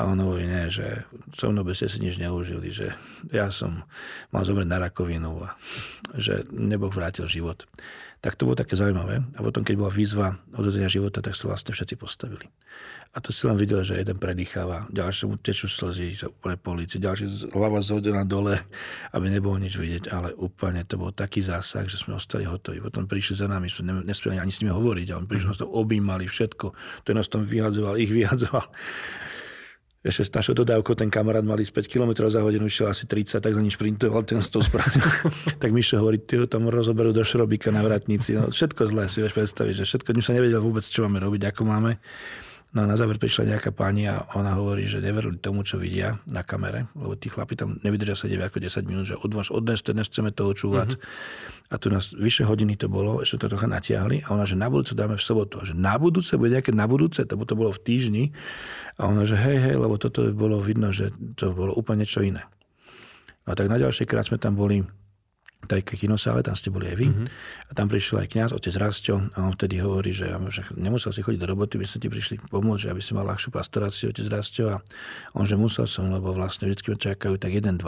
A on hovorí, nie, že so mnou by ste si nič neužili, že ja som mal zomrieť na rakovinu a že neboh vrátil život. Tak to bolo také zaujímavé. A potom, keď bola výzva odozrenia života, tak sa vlastne všetci postavili. A to si len videl, že jeden predýcháva, ďalšie mu tečú slzy, sa úplne po ulici, ďalšie hlava zhodená dole, aby nebolo nič vidieť, ale úplne to bol taký zásah, že sme ostali hotoví. Potom prišli za nami, sme nesmieli ani s nimi hovoriť, ale prišli nás to objímali všetko. To nás tam vyhadzoval, ich vyhadzoval. Ešte s našou dodávkou ten kamarát malý z 5 km za hodinu šiel asi 30, tak za nič printoval, ten z toho spravil. Tak Mišo hovorí, ty ho tam rozoberú do šrobíka na vratnici. No, všetko zlé si vieš predstaviť, že všetko, my sa nevedel vôbec, čo máme robiť, ako máme. No a na záver prišla nejaká pani a ona hovorí, že neverili tomu, čo vidia na kamere, lebo tí chlapi tam nevydržia sa 9 ako 10 minút, že odnes chceme toho čúvať. Mm-hmm. A tu nás vyše hodiny to bolo, ešte to trocha natiahli a ona, že na budúce dáme v sobotu. A že na budúce bude nejaké na budúce, to bolo v týždni. A ona, že hej, lebo toto bolo vidno, že to bolo úplne niečo iné. A tak na ďalšej krát sme tam boli také kinosále, tam ste boli aj vy. Mm-hmm. A tam prišiel aj kňaz, otec Rašťo, a on vtedy hovorí, že nemusel si chodiť do roboty, my sme ti prišli pomôcť, aby si mal ľahšiu pastoráciu, otec Rašťo. A on, že musel som, lebo vlastne vždycky ma čakajú tak 1-2,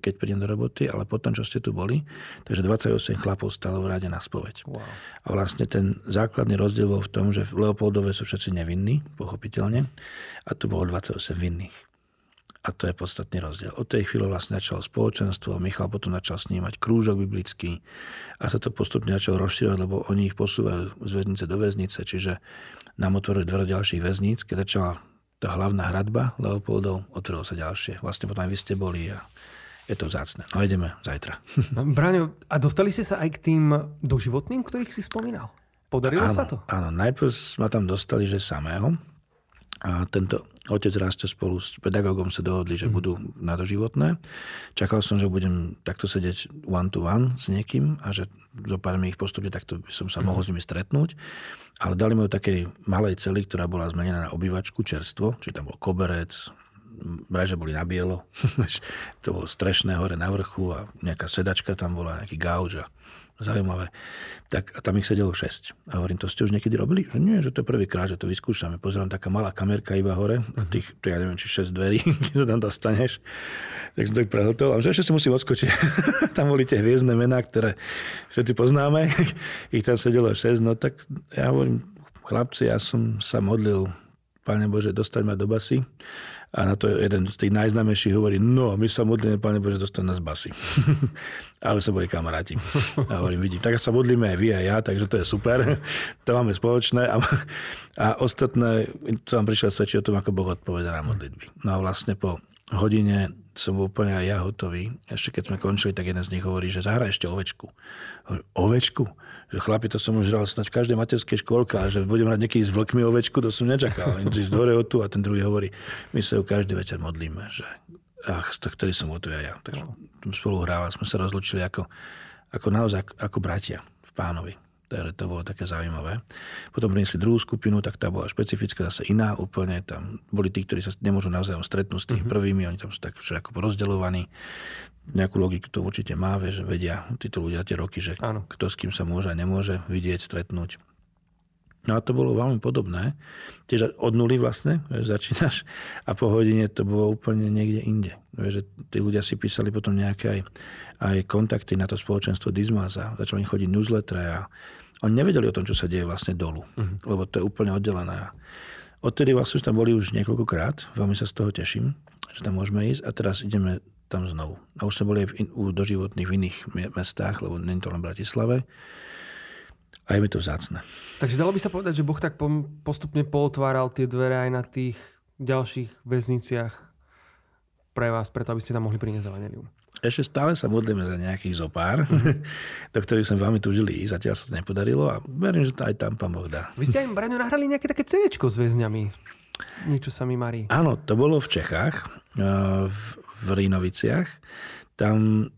keď prídem do roboty, ale potom, čo ste tu boli, takže 28 chlapov stalo v ráde na spoveď. Wow. A vlastne ten základný rozdiel bol v tom, že v Leopoldove sú všetci nevinní, pochopiteľne, a tu bolo 28 vinných. A to je podstatný rozdiel. Od tej chvíle vlastne začalo spoločenstvo, Michal potom začal snímať krúžok biblický a sa to postupne začalo rozširovať, lebo oni ich posúvajú z väznice do väznice, čiže nám otvorili dvere ďalších väzníc. Keď začala tá hlavná hradba Leopoldov, otvorilo sa ďalšie. Vlastne potom aj vy ste boli a je to vzácne. No ideme zajtra. No, Braňo, a dostali ste sa aj k tým doživotným, ktorých si spomínal? Podarilo sa to? Áno, najprv ma tam dostali, že samého. A tento otec Rašťo spolu s pedagógom sa dohodli, že budú na doživotné. Čakal som, že budem takto sedieť one to one s niekým a že zopárme ich postupne, takto by som sa mohol s nimi stretnúť. Ale dali mi také malej cely, ktorá bola zmenená na obývačku, čerstvo, čiže tam bol koberec, mreže boli na bielo, to bolo strešné hore na vrchu a nejaká sedačka tam bola, nejaký gauč a zaujímavé. Tak, a tam ich sedelo 6. A hovorím, to ste už niekedy robili? Že nie, že to je prvýkrát, že to vyskúšame. Pozerám, taká malá kamerka iba hore, tých, ja neviem, či 6 dverí, keď sa tam dostaneš. Tak som tak prehltol, ale že ešte si musím odskočiť. Tam boli tie hviezdne mená, ktoré všetci poznáme. Ich tam sedelo 6, no tak ja hovorím, chlapci, ja som sa modlil, Pane Bože, dostať ma do basy. A na to jeden z tých najznámejších hovorí, no, my sa modlíme, Pane Bože, dostať nás z basy. A my sa boli kamaráti. A hovorím, vidím, tak sa modlíme aj vy a ja, takže to je super. To máme spoločné. A ostatné, to vám prišiel svedčiť o tom, ako Boh odpoveda na modlitby. No a vlastne po hodine som bol úplne aj ja hotový. Ešte keď sme končili, tak jeden z nich hovorí, že zahraj ešte ovečku. Hovorím, ovečku? Že chlapi, to som už hral snáď v každej materskej škôlke a že budem hrať niekedy s vlkmi ovečku, to som nečakal. Čiže zdoreho tu a ten druhý hovorí, my sa ju každý večer modlíme, že ktorý som hotový aj ja. Takže spolu hrávali, sme sa rozlučili ako naozaj ako bratia v Pánovi. To bolo také zaujímavé. Potom priniesli druhú skupinu, tak tá bola špecifická, zase iná úplne. Tam boli tí, ktorí sa nemôžu navzájom stretnúť s tými prvými, oni tam sú tak všetko porozdeľovaní. Nejakú logiku to určite má, že vedia títo ľudia tie roky, že áno, kto s kým sa môže a nemôže vidieť, stretnúť. No a to bolo veľmi podobné. Tiež od nuly vlastne, že začínaš a po hodine to bolo úplne niekde inde. Že tí ľudia si písali potom nejaké aj kontakty na to spoločenstvo Dizmáza. Začali chodiť newslettery a oni nevedeli o tom, čo sa deje vlastne dolu. Lebo to je úplne oddelené. Odtedy vlastne tam boli už niekoľkokrát. Veľmi sa z toho teším, že tam môžeme ísť a teraz ideme tam znovu. A už sme boli aj u doživotných v iných mestách, lebo nie je to len v Bratislave. A je mi to vzácne. Takže dalo by sa povedať, že Boh tak postupne pootváral tie dvere aj na tých ďalších väzniciach pre vás, preto aby ste tam mohli priniesť evangelium. Ešte stále sa modlíme za nejakých zopár, do ktorých som veľmi túžili ísť, zatiaľ sa to nepodarilo a verím, že to aj tam Pán Boh dá. Vy ste aj, Braňo, nahrali nejaké také CDčko s väzňami. Niečo sa mi marí. Áno, to bolo v Čechách, v Rínoviciach. Tam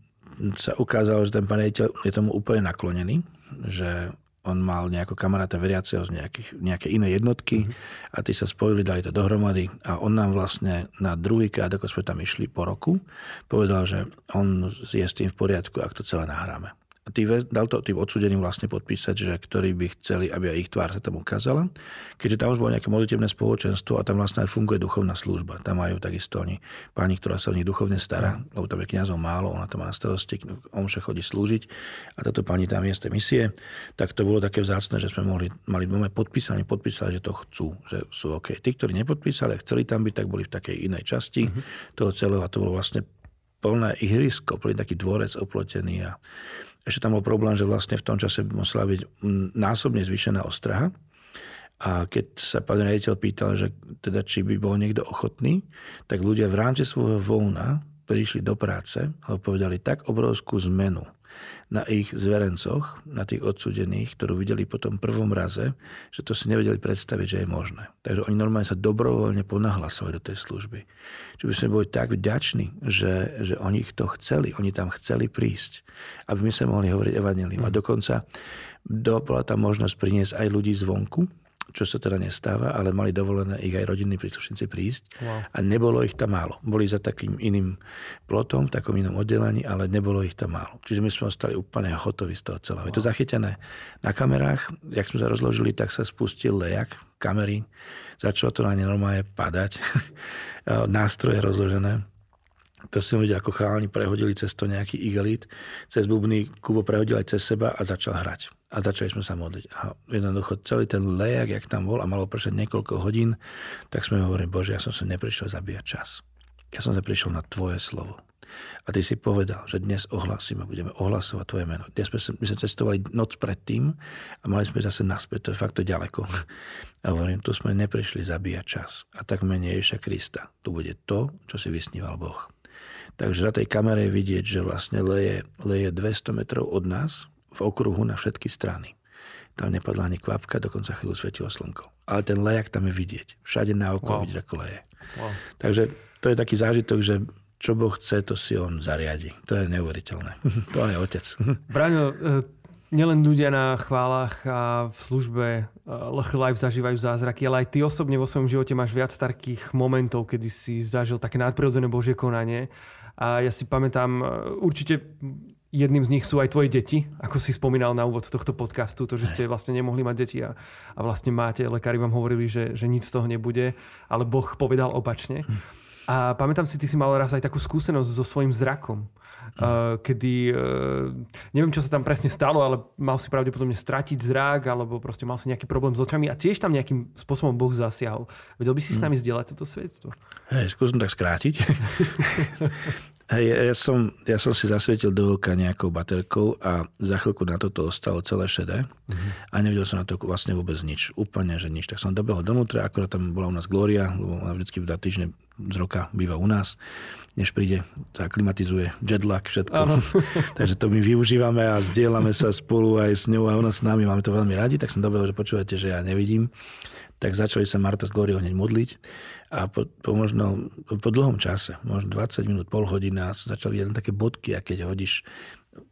sa ukázalo, že ten pán je tomu úplne naklonený, že on mal nejakého kamaráta veriaceho z nejakej inej jednotky a tí sa spojili, dali to dohromady a on nám vlastne na druhýkrát, ako sme tam išli po roku, povedal, že on je s tým v poriadku, ak to celé nahráme. A dal to tým odsúdeným vlastne podpísať, že ktorí by chceli, aby aj ich tvár sa tam ukázala. Keďže tam už bolo nejaké modlitebné spoločenstvo a tam vlastne aj funguje duchovná služba. Tam majú takisto oni pani, ktorá sa o nich duchovne stará, lebo tam je kňazov málo, ona tam má na starosti, omše chodí slúžiť a táto pani tam je z tej misie. Tak to bolo také vzácne, že sme mali podpísali, že to chcú, že sú OK. Tí, ktorí nepodpísali a chceli tam byť, tak boli v takej inej časti toho celého a to bolo vlastne plné ihrisko, plný taký dvorec oplotený a ešte tam bol problém, že vlastne v tom čase by musela byť násobne zvýšená ostraha. A keď sa pán riaditeľ pýtal, že teda, či by bol niekto ochotný, tak ľudia v rámci svojho voľna prišli do práce a povedali tak obrovskú zmenu na ich zverencoch, na tých odsúdených, ktorú videli po tom prvom raze, že to si nevedeli predstaviť, že je možné. Takže oni normálne sa dobrovoľne ponahlasovali do tej služby. Čiže by sme boli tak vďační, že oni to chceli, oni tam chceli prísť, aby my sa mohli hovoriť evanjelium. A dokonca bola tam možnosť priniesť aj ľudí zvonku, čo sa teda nestáva, ale mali dovolené ich aj rodinní príslušníci prísť. Wow. A nebolo ich tam málo. Boli za takým iným plotom, v takom inom oddelení, ale nebolo ich tam málo. Čiže my sme ostali úplne hotoví z toho celého. Wow. Je to zachytené na kamerách. Jak sme sa rozložili, tak sa spustil lejak kamery. Začalo to na ne normálne padať. Nástroje rozložené. To som videl, ako chalani prehodili cez to nejaký igelit, cez bubny, Kubo prehodil aj cez seba a začal hrať. A začali sme sa modliť. A jednoducho celý ten lejak, jak tam bol a malo prešať niekoľko hodín, tak sme hovorili, Bože, ja som sa neprišiel zabíjať čas. Ja som sa prišiel na Tvoje slovo. A Ty si povedal, že dnes ohlasíme, budeme ohlasovať Tvoje meno. Dnes my sme cestovali noc predtým a mali sme zase naspäť, to je fakt ďaleko. A hovorím, tu sme neprišli zabíjať čas. A tak mene Ježiša Krista. Tu bude to, čo si vysníval Boh. Takže na tej kamere je vidieť, že vlastne leje 200 metrov od nás v okruhu na všetky strany. Tam nepadla ani kvapka, dokonca chvíľu svetilo slnko. Ale ten lejak tam je vidieť. Všade na okolo vidieť, ako leje. Wow. Takže to je taký zážitok, že čo Boh chce, to si on zariadi. To je neuveriteľné. To je otec. Braňo, nielen ľudia na chválach a v službe LH Live zažívajú zázraky, ale aj ty osobne vo svojom živote máš viac takých momentov, kedy si zažil také nadprirodzené Božie konanie. A ja si pamätám, určite jedným z nich sú aj tvoje deti, ako si spomínal na úvod tohto podcastu, to, že ste vlastne nemohli mať deti a vlastne máte, lekári vám hovorili, že nič z toho nebude, ale Boh povedal opačne. A pamätám si, ty si mal raz aj takú skúsenosť so svojím zrakom, kedy, neviem, čo sa tam presne stalo, ale mal si pravdepodobne stratiť zrak, alebo proste mal si nejaký problém s očami a tiež tam nejakým spôsobom Boh zasiahol. Vedel by si s nami zdieľať toto svedectvo? Hej, skúsim tak skrátiť. Hej, ja som si zasvietil do oka nejakou baterkou a za chvíľku na toto ostalo celé šedé a nevidel som na to vlastne vôbec nič. Úplne, že nič. Tak som dobehol donútra, akorát tam bola u nás Gloria, lebo ona vždycky dá týždne z roka býva u nás, než príde, sa klimatizuje jetlag, všetko. Takže to my využívame a zdieľame sa spolu aj s ňou a ona s nami, máme to veľmi radi, tak som dobehol, že počúvate, že ja nevidím. Tak začali sa Marta s Gloriou hneď modliť a po dlhom čase, možno 20 minút, pol hodina, začali vidieť také bodky, a keď hodíš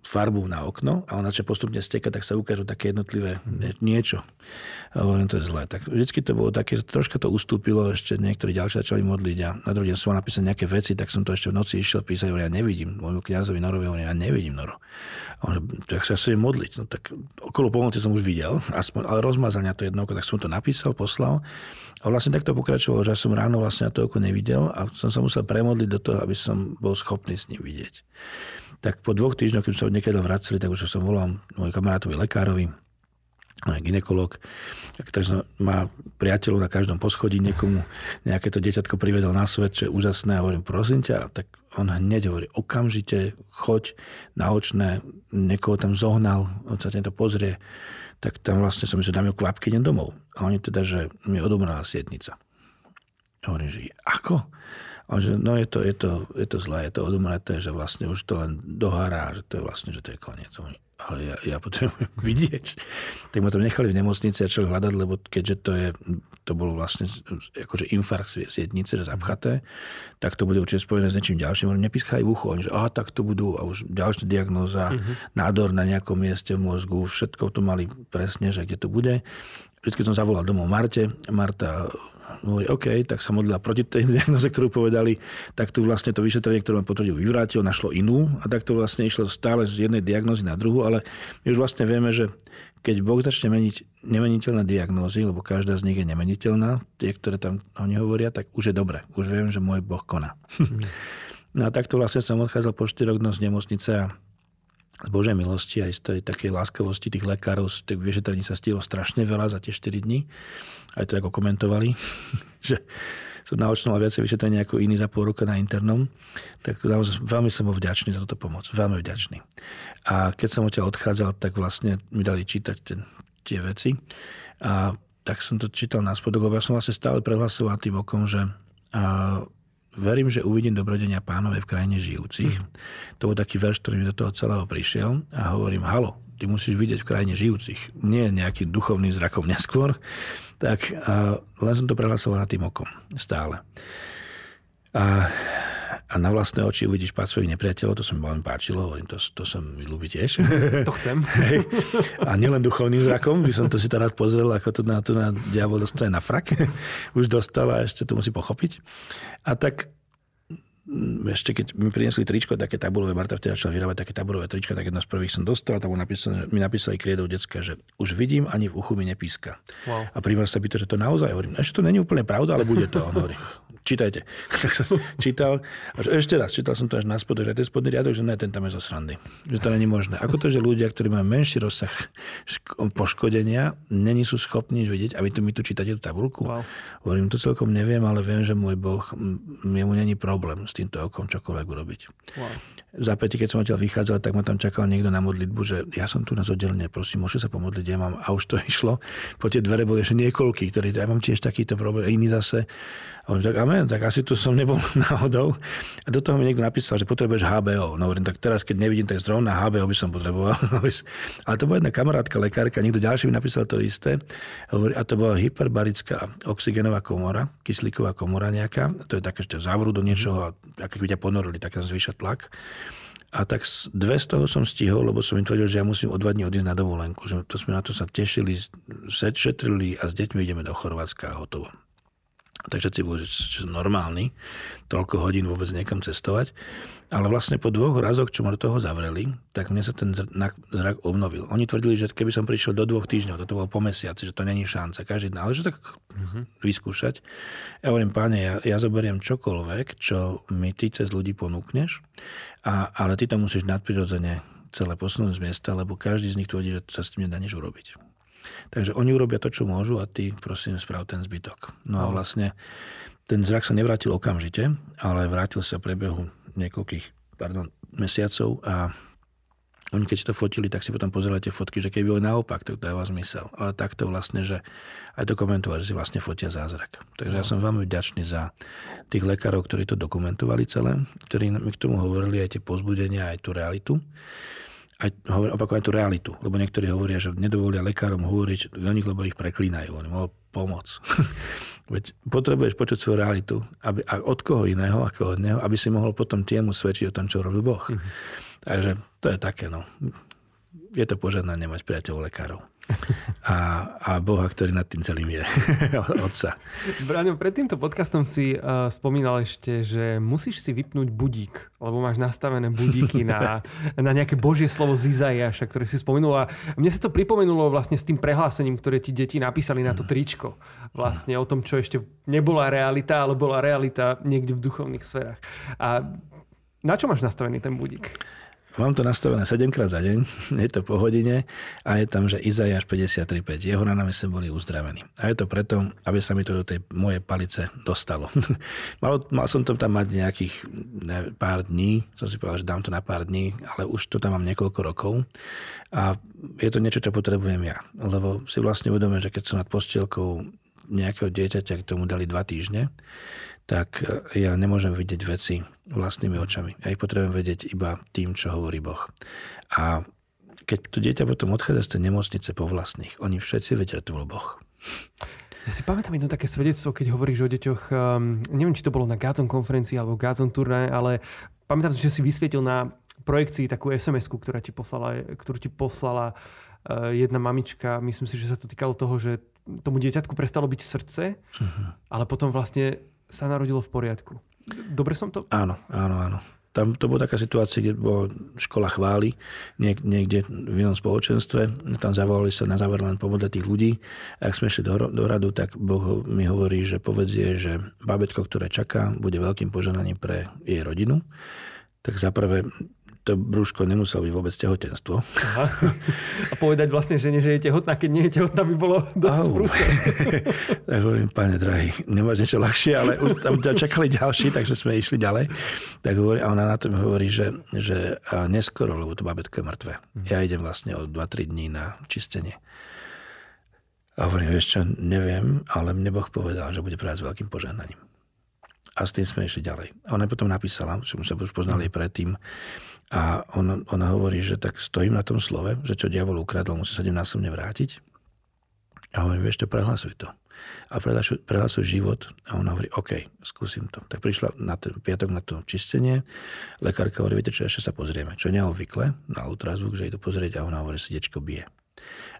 farbu na okno a ona začne postupne stekať, tak sa ukážu také jednotlivé niečo. A hovorím, to je zlé. Tak vždycky to bolo také, troška to ustúpilo, ešte niektorí ďalší začali modliť a na druhý deň som napísal nejaké veci, tak som to ešte v noci išiel písať, hovorím, ja nevidím, môjmu kňazovi Norovi, hovorím, ja nevidím Noro. A on, tak sa chcem modliť. No tak okolo polnoci som už videl, aspoň, ale rozmazal na to jedno oko, tak som to napísal, poslal. A vlastne takto pokračovalo, že ja som ráno vlastne na to oko nevidel a som sa musel premodliť do toho, aby som bol schopný s ním vidieť. Tak po 2 týždňoch, keď som niekedy vraceli, tak už som volal môj kamarátovi lekárovi, gynekolog, takže má priateľov na každom poschodí, niekomu nejaké to dieťatko privedol na svet, čo je úžasné, a hovorím, prosím ťa, tak on hneď hovorí, okamžite choď na očné, niekoho tam zohnal, on sa tento pozrie, tak tam vlastne som myslel, dám ju kvapky, idem domov. A oni teda, že mi odobrala sietnica. Hovorím, že ako? A že no je to zlé, je to odumreté, že vlastne už to len dohará, že to je vlastne, že to je koniec. Ale ja potrebujem vidieť. Tak ma to nechali v nemocnici a čo hľadať, lebo keďže to bolo vlastne akože infarkt sietnice, že zapchaté, tak to bude určite spojené s niečím ďalším. Oni nepískajú v uchu, oni že aha, tak to budú a už ďalšia diagnóza, nádor na nejakom mieste v mozgu, všetko to mali presne, že kde to bude. Vždycky som zavolal domov Marte, Marta Hovorí, OK, tak sa modlila proti tej diagnoze, ktorú povedali, tak tu vlastne to vyšetrenie, ktoré ma potvrdil, vyvrátilo, našlo inú a tak to vlastne išlo stále z jednej diagnózy na druhú, ale my už vlastne vieme, že keď Boh začne meniť nemeniteľné diagnózy, lebo každá z nich je nemeniteľná, tie, ktoré tam oni hovoria, tak už je dobre. Už viem, že môj Boh koná. No a takto vlastne som odchádzal po 4 dňoch z nemocnice a z Božej milosti aj z tej takej láskavosti tých lekárov, z tých vyšetrení sa stihlo strašne veľa za tie 4 dní. Aj to ako komentovali, že som naočnul viacej vyšetrení ako iní za pol roka na internom. Tak naozaj veľmi som bol vďačný za túto pomoc. Veľmi vďačný. A keď som odtiaľ odchádzal, tak vlastne mi dali čítať tie veci. A tak som to čítal na spodok, lebo ja som vlastne stále prehlasoval tým okom, že verím, že uvidím dobrodenia Pánove v krajine žijúcich. To bol taký verš, ktorý mi do toho celého prišiel a hovorím, halo, ty musíš vidieť v krajine žijúcich. Nie nejaký duchovný zrakom neskôr. Tak len som to prehlasoval na tým okom. Stále. A na vlastné oči uvidíš pád svojich nepriateľov, to sa mi veľmi páčilo, hovorím, to sa mi ľúbi tiež. To chcem. Hej. A nielen duchovným zrakom, by som to si teraz pozrel, ako to na diabol dostane na frak. Už dostal a ešte to musí pochopiť. A tak ešte keď mi priniesli tričko, také tabuľové, Marta vtedy začala vyrábať také tabuľové trička, tak jedna z prvých som dostal, tam mi napísali kriedou decka, že už vidím, ani v uchu mi nepíska. Wow. A primer sa pýta, že to naozaj, hovorím, ešte to není úplne pravda, ale bude to, on hovorí, čítajte. Tak som čítal, ešte raz, čítal som to až na spodok, že ten spodný riadok, že ne, ten tam je zo srandy, že to není možné. Ako to, že ľudia, ktorí majú menší rozsah poškodenia, není sú schopní vidieť, a vy tu mi tu čítate tú tabuľku. Wow. Hovorím, to celkom neviem, ale viem, že môj Boh, jemu není problém týmto okom čokoľvek urobiť. Wow. Zapätí, keď som odtiaľ vychádzal, tak ma tam čakal niekto na modlitbu, že ja som tu na oddelenie, prosím, môžete sa pomodliť, ja mám, a už to išlo. Po tie dvere boli ešte niekoľkí, ktorí, ja mám tiež takýto problém, iný zase. A on tak, amen, tak asi tu som nebol náhodou. A do toho mi niekto napísal, že potrebuješ HBO. No hovorím, tak teraz, keď nevidím, tak zrovna HBO by som potreboval. Ale to bola jedna kamarátka, lekárka, niekto ďalší mi napísal to isté. A to bola hyperbarická oxygénová komora, kyslíková komora nejaká. To je také, že zavrú do niečoho, a keď by ťa ponorili, tak tam zvýša tlak. A tak dve z toho som stihol, lebo som im tvrdil, že ja musím o 2 dní odísť na dovolenku. Že to sme na to sa tešili, šetrili a s deťmi ideme do Chorvátska a hotovo. Takže si bol, že som normálny, toľko hodín vôbec niekam cestovať. Ale vlastne po 2 razoch, čo ma do toho zavreli, tak mne sa ten zrak obnovil. Oni tvrdili, že keby som prišiel do 2 týždňov, to bolo po mesiaci, že to není šanca, každý dň, ale že tak vyskúšať. Ja hovorím, páne, ja zoberiem čokoľvek, čo mi ty cez ľudí ponúkneš, ale ty to musíš nadprirodzene celé posunúť z miesta, lebo každý z nich tvrdí, že sa s tým nedá nič urobiť. Takže oni urobia to, čo môžu a ty, prosím, sprav ten zbytok. No a vlastne ten zrak sa nevrátil okamžite, ale vrátil sa v priebehu niekoľkých mesiacov a oni keď to fotili, tak si potom pozerali tie fotky, že keby boli naopak, tak dáva zmysel. Ale takto vlastne, že aj dokumentovať, že si vlastne fotia zázrak. Takže ja som veľmi vďačný za tých lekárov, ktorí to dokumentovali celé, ktorí mi k tomu hovorili aj tie povzbudenia, aj tú realitu. Aj opakujem tú realitu, lebo niektorí hovoria, že nedovolia lekárom hovoriť o nich, lebo ich preklínajú, oni mohol pomôcť. Veď potrebuješ počuť svoju realitu, a od koho iného ako od neho, aby si mohol potom tiemu svedčiť o tom, čo robí Boh. Takže to je také, no. Je to požadanie mať priateľov lekárov. A Boha, ktorý nad tým celým je. Otca. Braňo, pred týmto podcastom si spomínal ešte, že musíš si vypnúť budík, lebo máš nastavené budíky na nejaké Božie slovo z Izaiáša, ktoré si spomenul. A mne sa to pripomenulo vlastne s tým prehlásením, ktoré ti deti napísali na to tričko. Vlastne o tom, čo ešte nebola realita, ale bola realita niekde v duchovných sférach. A na čo máš nastavený ten budík? Mám to nastavené 7-krát za deň, je to po hodine a je tam, že Izaiáš 53:5. Jeho ranami ste boli uzdravení. A je to preto, aby sa mi to do tej mojej palice dostalo. Mal som to tam mať nejakých pár dní, som si povedal, že dám to na pár dní, ale už to tam mám niekoľko rokov a je to niečo, čo potrebujem ja. Lebo si vlastne uvedomujem, že keď som nad postielkou nejakého dieťaťa, k tomu dali 2 týždne, tak ja nemôžem vidieť veci vlastnými očami. Ja ich potrebujem vedieť iba tým, čo hovorí Boh. A keď to dieťa potom odchádza z tej nemocnice po vlastných, oni všetci vedia, že to bol Boh. Ja si pamätám jedno také svedectvo, keď hovoríš o deťoch, neviem, či to bolo na Godzone konferencii alebo Godzone turné, ale pamätám, že si vysvietil na projekcii takú SMS-ku, ktorú ti poslala jedna mamička, myslím si, že sa to týkalo toho, že tomu dieťatku prestalo byť srdce, ale potom vlastne sa narodilo v poriadku. Dobre som to? Áno. Tam to bola taká situácia, kde bola škola chvály, niekde v inom spoločenstve. Tam zavolali sa na záver len pomodliť tých ľudí. A ak sme šli do hradu, tak Boh mi hovorí, že povedz jej, že babetko, ktoré čaká, bude veľkým požehnaním pre jej rodinu. Tak zaprvé to brúško nemuselo byť vôbec tehotenstvo. Aha. A povedať vlastne žene, že je tehotná, keď nie je tehotná, by bolo dosť prúse. Tak hovorím, páne drahý, nemáš niečo ľahšie, ale už tam čakali ďalší, takže sme išli ďalej. Tak hovorí, a ona na to hovorí, že neskoro, lebo to babetko je mŕtve. Ja idem vlastne o 2-3 dní na čistenie. A hovorím, vieš čo, neviem, ale mne Boh povedal, že bude prejsť veľkým požehnaním. A s tým sme išli ďalej. A ona potom napísala, že sme sa už poznali predtým, a ona hovorí, že tak stojím na tom slove, že čo diabol ukradol, musí sa 17-násobne vrátiť. A hovorím, vieš, to prehlasuj to. A prehlasuj život. A ona hovorí, OK, skúsim to. Tak prišla na ten piatok na to čistenie. Lekárka hovorí, viete čo, ešte sa pozrieme. Čo je neobvykle, na ultrazvuk, že jej to pozrieť. A ona hovorí, srdiečko bije.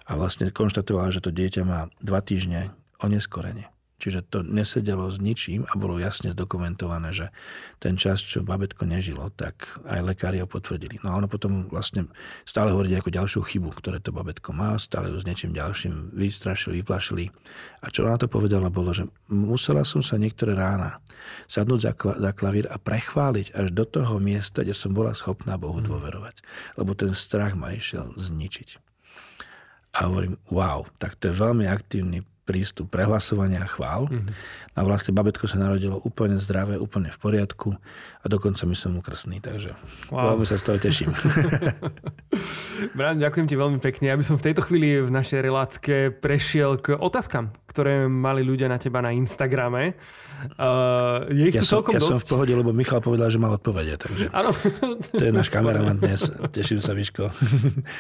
A vlastne konštatovala, že to dieťa má 2 týždne oneskorenie. Čiže to nesedelo s ničím a bolo jasne zdokumentované, že ten čas, čo babetko nežilo, tak aj lekári ho potvrdili. No a ono potom vlastne stále hovorí nejakú ďalšiu chybu, ktoré to babetko má, stále ju s niečím ďalším vystrašili, vyplašili. A čo ona to povedala bolo, že musela som sa niektoré rána sadnúť za klavír a prechváliť až do toho miesta, kde som bola schopná Bohu dôverovať. Lebo ten strach ma išiel zničiť. A hovorím, wow, tak to je veľmi aktívny prístup prehlasovania a chvál. A vlastne babetko sa narodilo úplne zdravé, úplne v poriadku a dokonca my som ukrstný, takže veľmi sa z toho teším. Braň, ďakujem ti veľmi pekne. Ja by som v tejto chvíli v našej relácke prešiel k otázkam, ktoré mali ľudia na teba na Instagrame. Je ich celkom dosť. Ja som v pohode, lebo Michal povedal, že má odpovede, takže ano. To je náš kameraman dnes. Teším sa, Miško.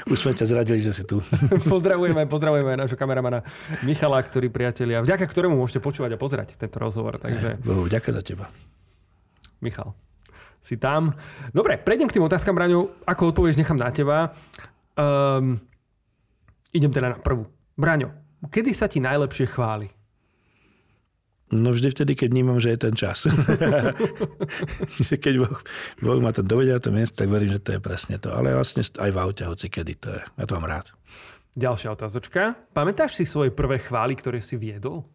Už sme ťa zradili, že si tu. Pozdravujeme nášho kameramana Michala, ktorý priatelia, vďaka ktorému môžete počúvať a pozerať tento rozhovor. Takže Bohu, ďakujem za teba. Michal, si tam. Dobre, prejdem k tým otázkam, Braňo. Ako odpovieš, nechám na teba. Idem teda na prvú. Braňo, kedy sa ti najlepšie chváli? No vždy vtedy, keď vnímam, že je ten čas. Keď Boh ma to dovede na to miesto, tak verím, že to je presne to. Ale vlastne aj v aute, hoci kedy to je. Ja to mám rád. Ďalšia otázočka. Pamätáš si svoje prvé chvály, ktoré si viedol?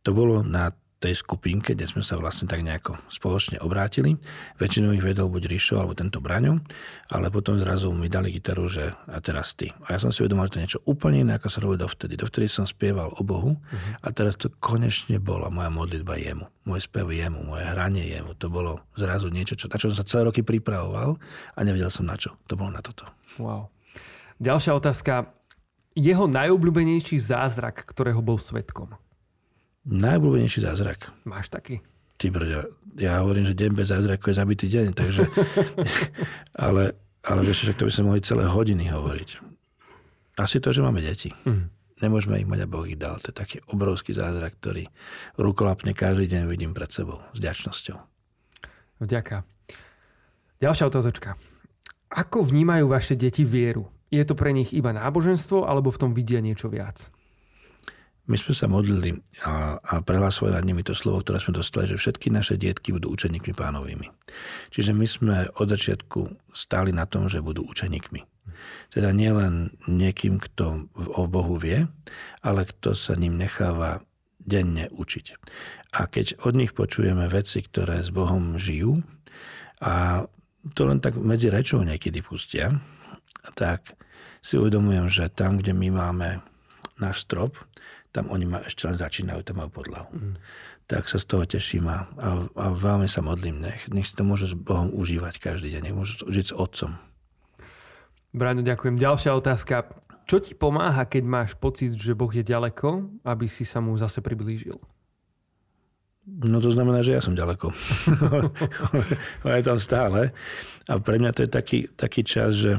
To bolo na tej skupinke, kde sme sa vlastne tak nejako spoločne obrátili. Väčšinou ich vedol buď Ríšo, alebo tento Braňo, ale potom zrazu mi dali gitaru, že a teraz ty. A ja som si uvedomal, že to je niečo úplne iné, ako som robil dovtedy. Dovtedy som spieval o Bohu a teraz to konečne bola moja modlitba jemu. Môj spev jemu, moje hranie jemu. To bolo zrazu niečo, na čo som sa celé roky pripravoval a nevedel som na čo. To bolo na toto. Wow. Ďalšia otázka. Jeho najobľúbenejší zázrak, ktorého bol svedkom? Najobľúbenejší zázrak? Máš taký? Ty brďo, ja hovorím, že deň bez zázraku je zabitý deň, takže... ale vieš, že to by sme mohli celé hodiny hovoriť. Asi to, že máme deti. Nemôžeme ich mať a Boh ich dal. To je taký obrovský zázrak, ktorý rukolapne každý deň vidím pred sebou. S vďačnosťou. Vďaka. Ďalšia otázočka. Ako vnímajú vaše deti vieru? Je to pre nich iba náboženstvo, alebo v tom vidia niečo viac? My sme sa modlili a prehlasovali nad nimi to slovo, ktoré sme dostali, že všetky naše dietky budú učeníkmi pánovými. Čiže my sme od začiatku stáli na tom, že budú učeníkmi. Teda nielen niekým, kto o Bohu vie, ale kto sa ním necháva denne učiť. A keď od nich počujeme veci, ktoré s Bohom žijú, a to len tak medzi rečou niekedy pustia, tak si uvedomujem, že tam, kde my máme náš strop, tam oni ma ešte len začínajú, tam majú podlahu. Tak sa z toho teším a veľmi sa modlím. Nech si to môžu s Bohom užívať každý deň. Nech môžu žiť s Otcom. Braňo, ďakujem. Ďalšia otázka. Čo ti pomáha, keď máš pocit, že Boh je ďaleko, aby si sa mu zase priblížil? No to znamená, že ja som ďaleko. On je tam stále. A pre mňa to je taký čas, že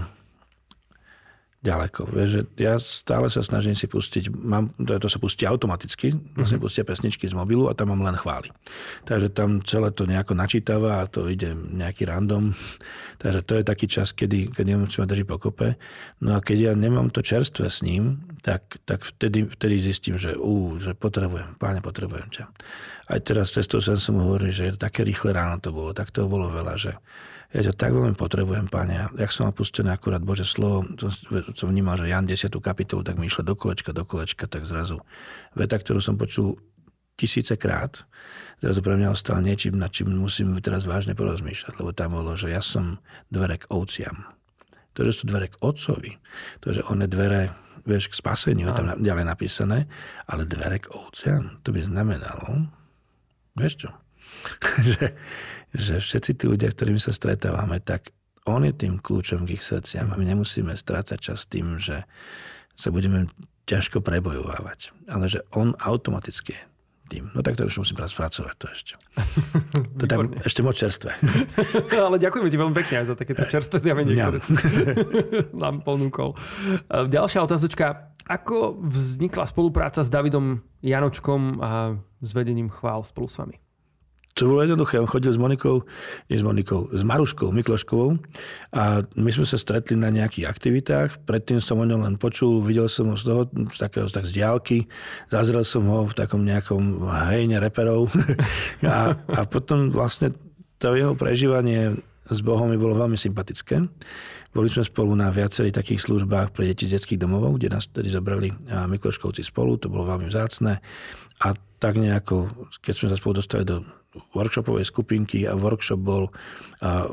ďaleko. Vieš, že ja stále sa snažím si pustiť, to sa pustí automaticky, vlastne pustia pesničky z mobilu a tam mám len chvály. Takže tam celé to nejako načítava a to ide nejaký random. Takže to je taký čas, kedy ma drží pokope. No a keď ja nemám to čerstvé s ním, tak vtedy zistím, že potrebujem, páne, potrebujem ťa. Aj teraz cestou som hovoril, že také rýchle ráno to bolo, tak toho bolo veľa, že ja ťa tak veľmi potrebujem, páne. Jak som mal pustené akurát Bože slovo, som vnímal, že Jan 10. kapitolu, tak mi išla do kolečka, tak zrazu veta, ktorú som počul tisícekrát, zrazu pre mňa ostala niečím, nad čím musím teraz vážne porozmýšľať, lebo tam bolo, že ja som dvere k ovciam. To, že sú dvere k otcovi, to, že one dvere, vieš, k spaseniu, je tam ďalej napísané, ale dvere k ovciam, to by znamenalo, vieš čo, že všetci tí ľudia, ktorými sa stretávame, tak on je tým kľúčom k ich srdciam a my nemusíme strácať čas tým, že sa budeme ťažko prebojovávať, ale že on automaticky je tým. No tak to už musím pracovať to ešte. To tam ešte moc čerstvé. Ale ďakujeme ti veľmi pekne aj za takéto čerstvé zjavenie, ktoré si nám ponúkol. Ďalšia otázočka. Ako vznikla spolupráca s Davidom Janočkom a s vedením chvál spolu s vami? To bolo jednoduché. On chodil s Maruškou Mikloškovou a my sme sa stretli na nejakých aktivitách. Predtým som o ňom len počul, videl som ho z diaľky, zazrel som ho v takom nejakom hejne reperov a potom vlastne to jeho prežívanie s Bohom mi bolo veľmi sympatické. Boli sme spolu na viacerých takých službách pre deti z detských domovov, kde nás tedy zobrali Mikloškovci spolu, to bolo veľmi vzácne. A tak nejako, keď sme sa spolu dostali do workshopovej skupinky a workshop bol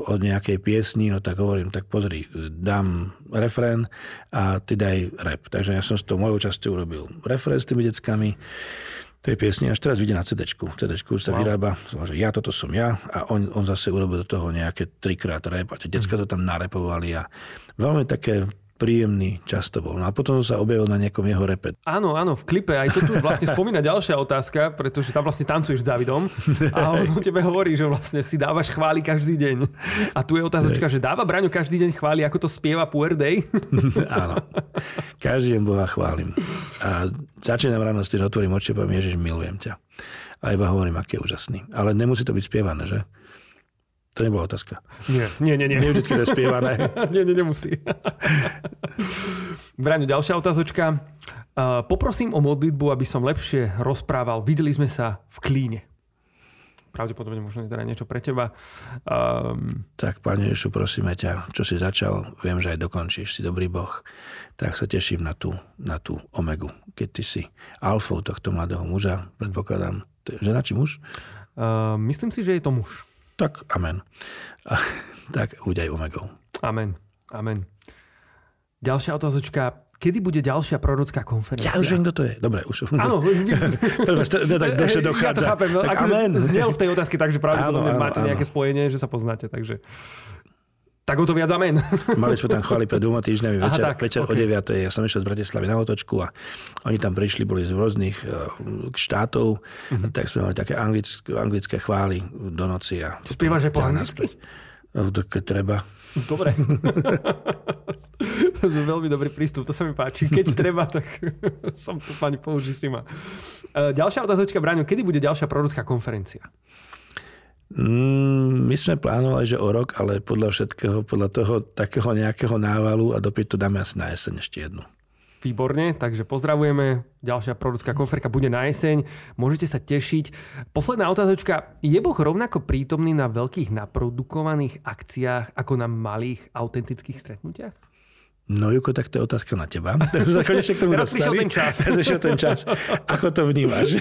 od nejakej piesni, no tak hovorím, tak pozri, dám refrén a ty daj rap. Takže ja som s tou mojou časťou urobil refrén s tými deckami tej piesni, až teraz vyjde na CD-čku. CD-čku už sa vyrába, že ja, toto som ja a on zase urobil do toho nejaké trikrát rap a tie decka to tam narepovali a veľmi také príjemný čas to bol. No a potom sa objavil na nejakom jeho repe. Áno, v klipe. Aj to tu vlastne spomína ďalšia otázka, pretože tam vlastne tancuješ s Davidom a on o tebe hovorí, že vlastne si dávaš chvály každý deň. A tu je otázočka, že dáva Braňo každý deň chvály, ako to spieva Puer Day? Áno. Každý deň Boha chválim. A začínam ráno, keď otvorím oči, poviem, Ježiš, milujem ťa. A iba hovorím, aký je úžasný. Ale nemusí to byť spievané, že? To nebola otázka. Nie. Nie vždycky to je spievané. Nie, nemusí. Braňo, ďalšia otázočka. Poprosím o modlitbu, aby som lepšie rozprával. Videli sme sa v Klíne. Pravdepodobne možno je teda niečo pre teba. Tak, Pane Ježišu, prosíme ťa, čo si začal, viem, že aj dokončíš, si dobrý Boh. Tak sa teším na tú omegu, keď ty si alfou tohto mladého muža. Predpokladám, ženatý muž? Myslím si, že je to muž. Tak, amen. A, tak, buď aj omegou. Amen. Ďalšia otázočka. Kedy bude ďalšia prorocká konferencia? Ja už viem, kto to je. Dobre, už. Áno. Ja to chápem. Tak amen. Znel v tej otázke, takže pravdepodobne máte nejaké spojenie, že sa poznáte. Takže tak o to viac amen. Mali sme tam chváli pred 2 týždňami večer o 9:00. Ja som išiel z Bratislavy na otočku a oni tam prišli, boli z rôznych štátov, tak sme mali také anglické chvály do noci. A spievaš aj po anglicky? Keď treba. Dobre. Veľmi dobrý prístup, to sa mi páči. Keď treba, tak som tu, pani, použí si ma. Ďalšia otázočka, Braňo, kedy bude ďalšia prorocká konferencia? My sme plánovali, že o rok, ale podľa všetkého, podľa toho takého nejakého návalu a dopytu dáme asi na jeseň ešte jednu. Výborne, takže pozdravujeme. Ďalšia prorocká konferka bude na jeseň. Môžete sa tešiť. Posledná otázočka. Je Boh rovnako prítomný na veľkých naprodukovaných akciách ako na malých autentických stretnutiach? No, Juko, tak to je otázka na teba. Teraz prišiel ten čas. Ako to vnímaš?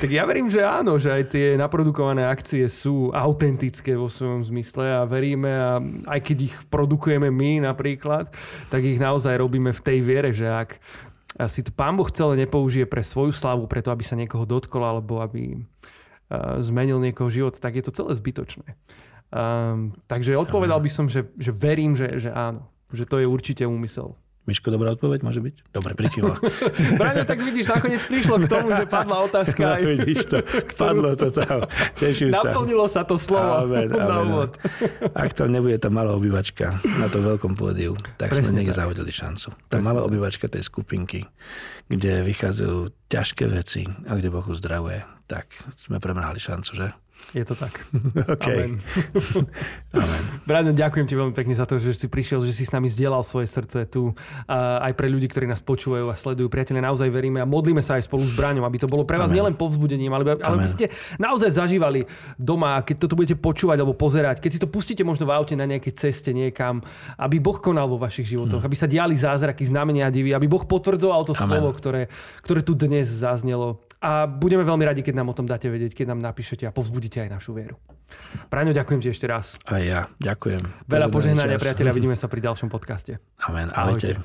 Tak ja verím, že áno, že aj tie naprodukované akcie sú autentické vo svojom zmysle a veríme, a aj keď ich produkujeme my napríklad, tak ich naozaj robíme v tej viere, že ak si to Pán Boh celé nepoužije pre svoju slávu, preto aby sa niekoho dotkol alebo aby zmenil niekoho život, tak je to celé zbytočné. Takže odpovedal by som, že verím, že áno. Že to je určite úmysel Miško, dobrá odpoveď môže byť? Dobre, prikýva. Braňo, tak vidíš, nakoniec prišlo k tomu, že padla otázka. No, aj... vidíš to, padlo to tam. Teším sa. Naplnilo sa to slovo. Na úvod. Ak tam nebude tá malá obyvačka na tom veľkom pódiu, tak presne sme niekde zahodili šancu. Tá malá obyvačka tej skupinky, kde vychádzajú ťažké veci a kde Boh uzdravuje, tak sme premrhali šancu, že? Je to tak. Okay. Amen. Amen. Braňo, ďakujem ti veľmi pekne za to, že si prišiel, že si s nami zdieľal svoje srdce tu. Aj pre ľudí, ktorí nás počúvajú a sledujú. Priatelia, naozaj veríme a modlíme sa aj spolu s Braňom, aby to bolo pre vás Amen. Nielen povzbudením, ale aby ste naozaj zažívali doma, keď toto budete počúvať alebo pozerať, keď si to pustíte možno v aute na nejakej ceste niekam, aby Boh konal vo vašich životoch, aby sa diali zázraky, znamenia a divy, aby Boh potvrdzoval to Amen. Slovo, ktoré tu dnes zaznelo. A budeme veľmi radi, keď nám o tom dáte vedieť, keď nám napíšete a povzbudíte aj našu vieru. Braňo, ďakujem ti ešte raz. A ja ďakujem. Veľa požehnania, priatelia, vidíme sa pri ďalšom podcaste. Amen. Ahojte.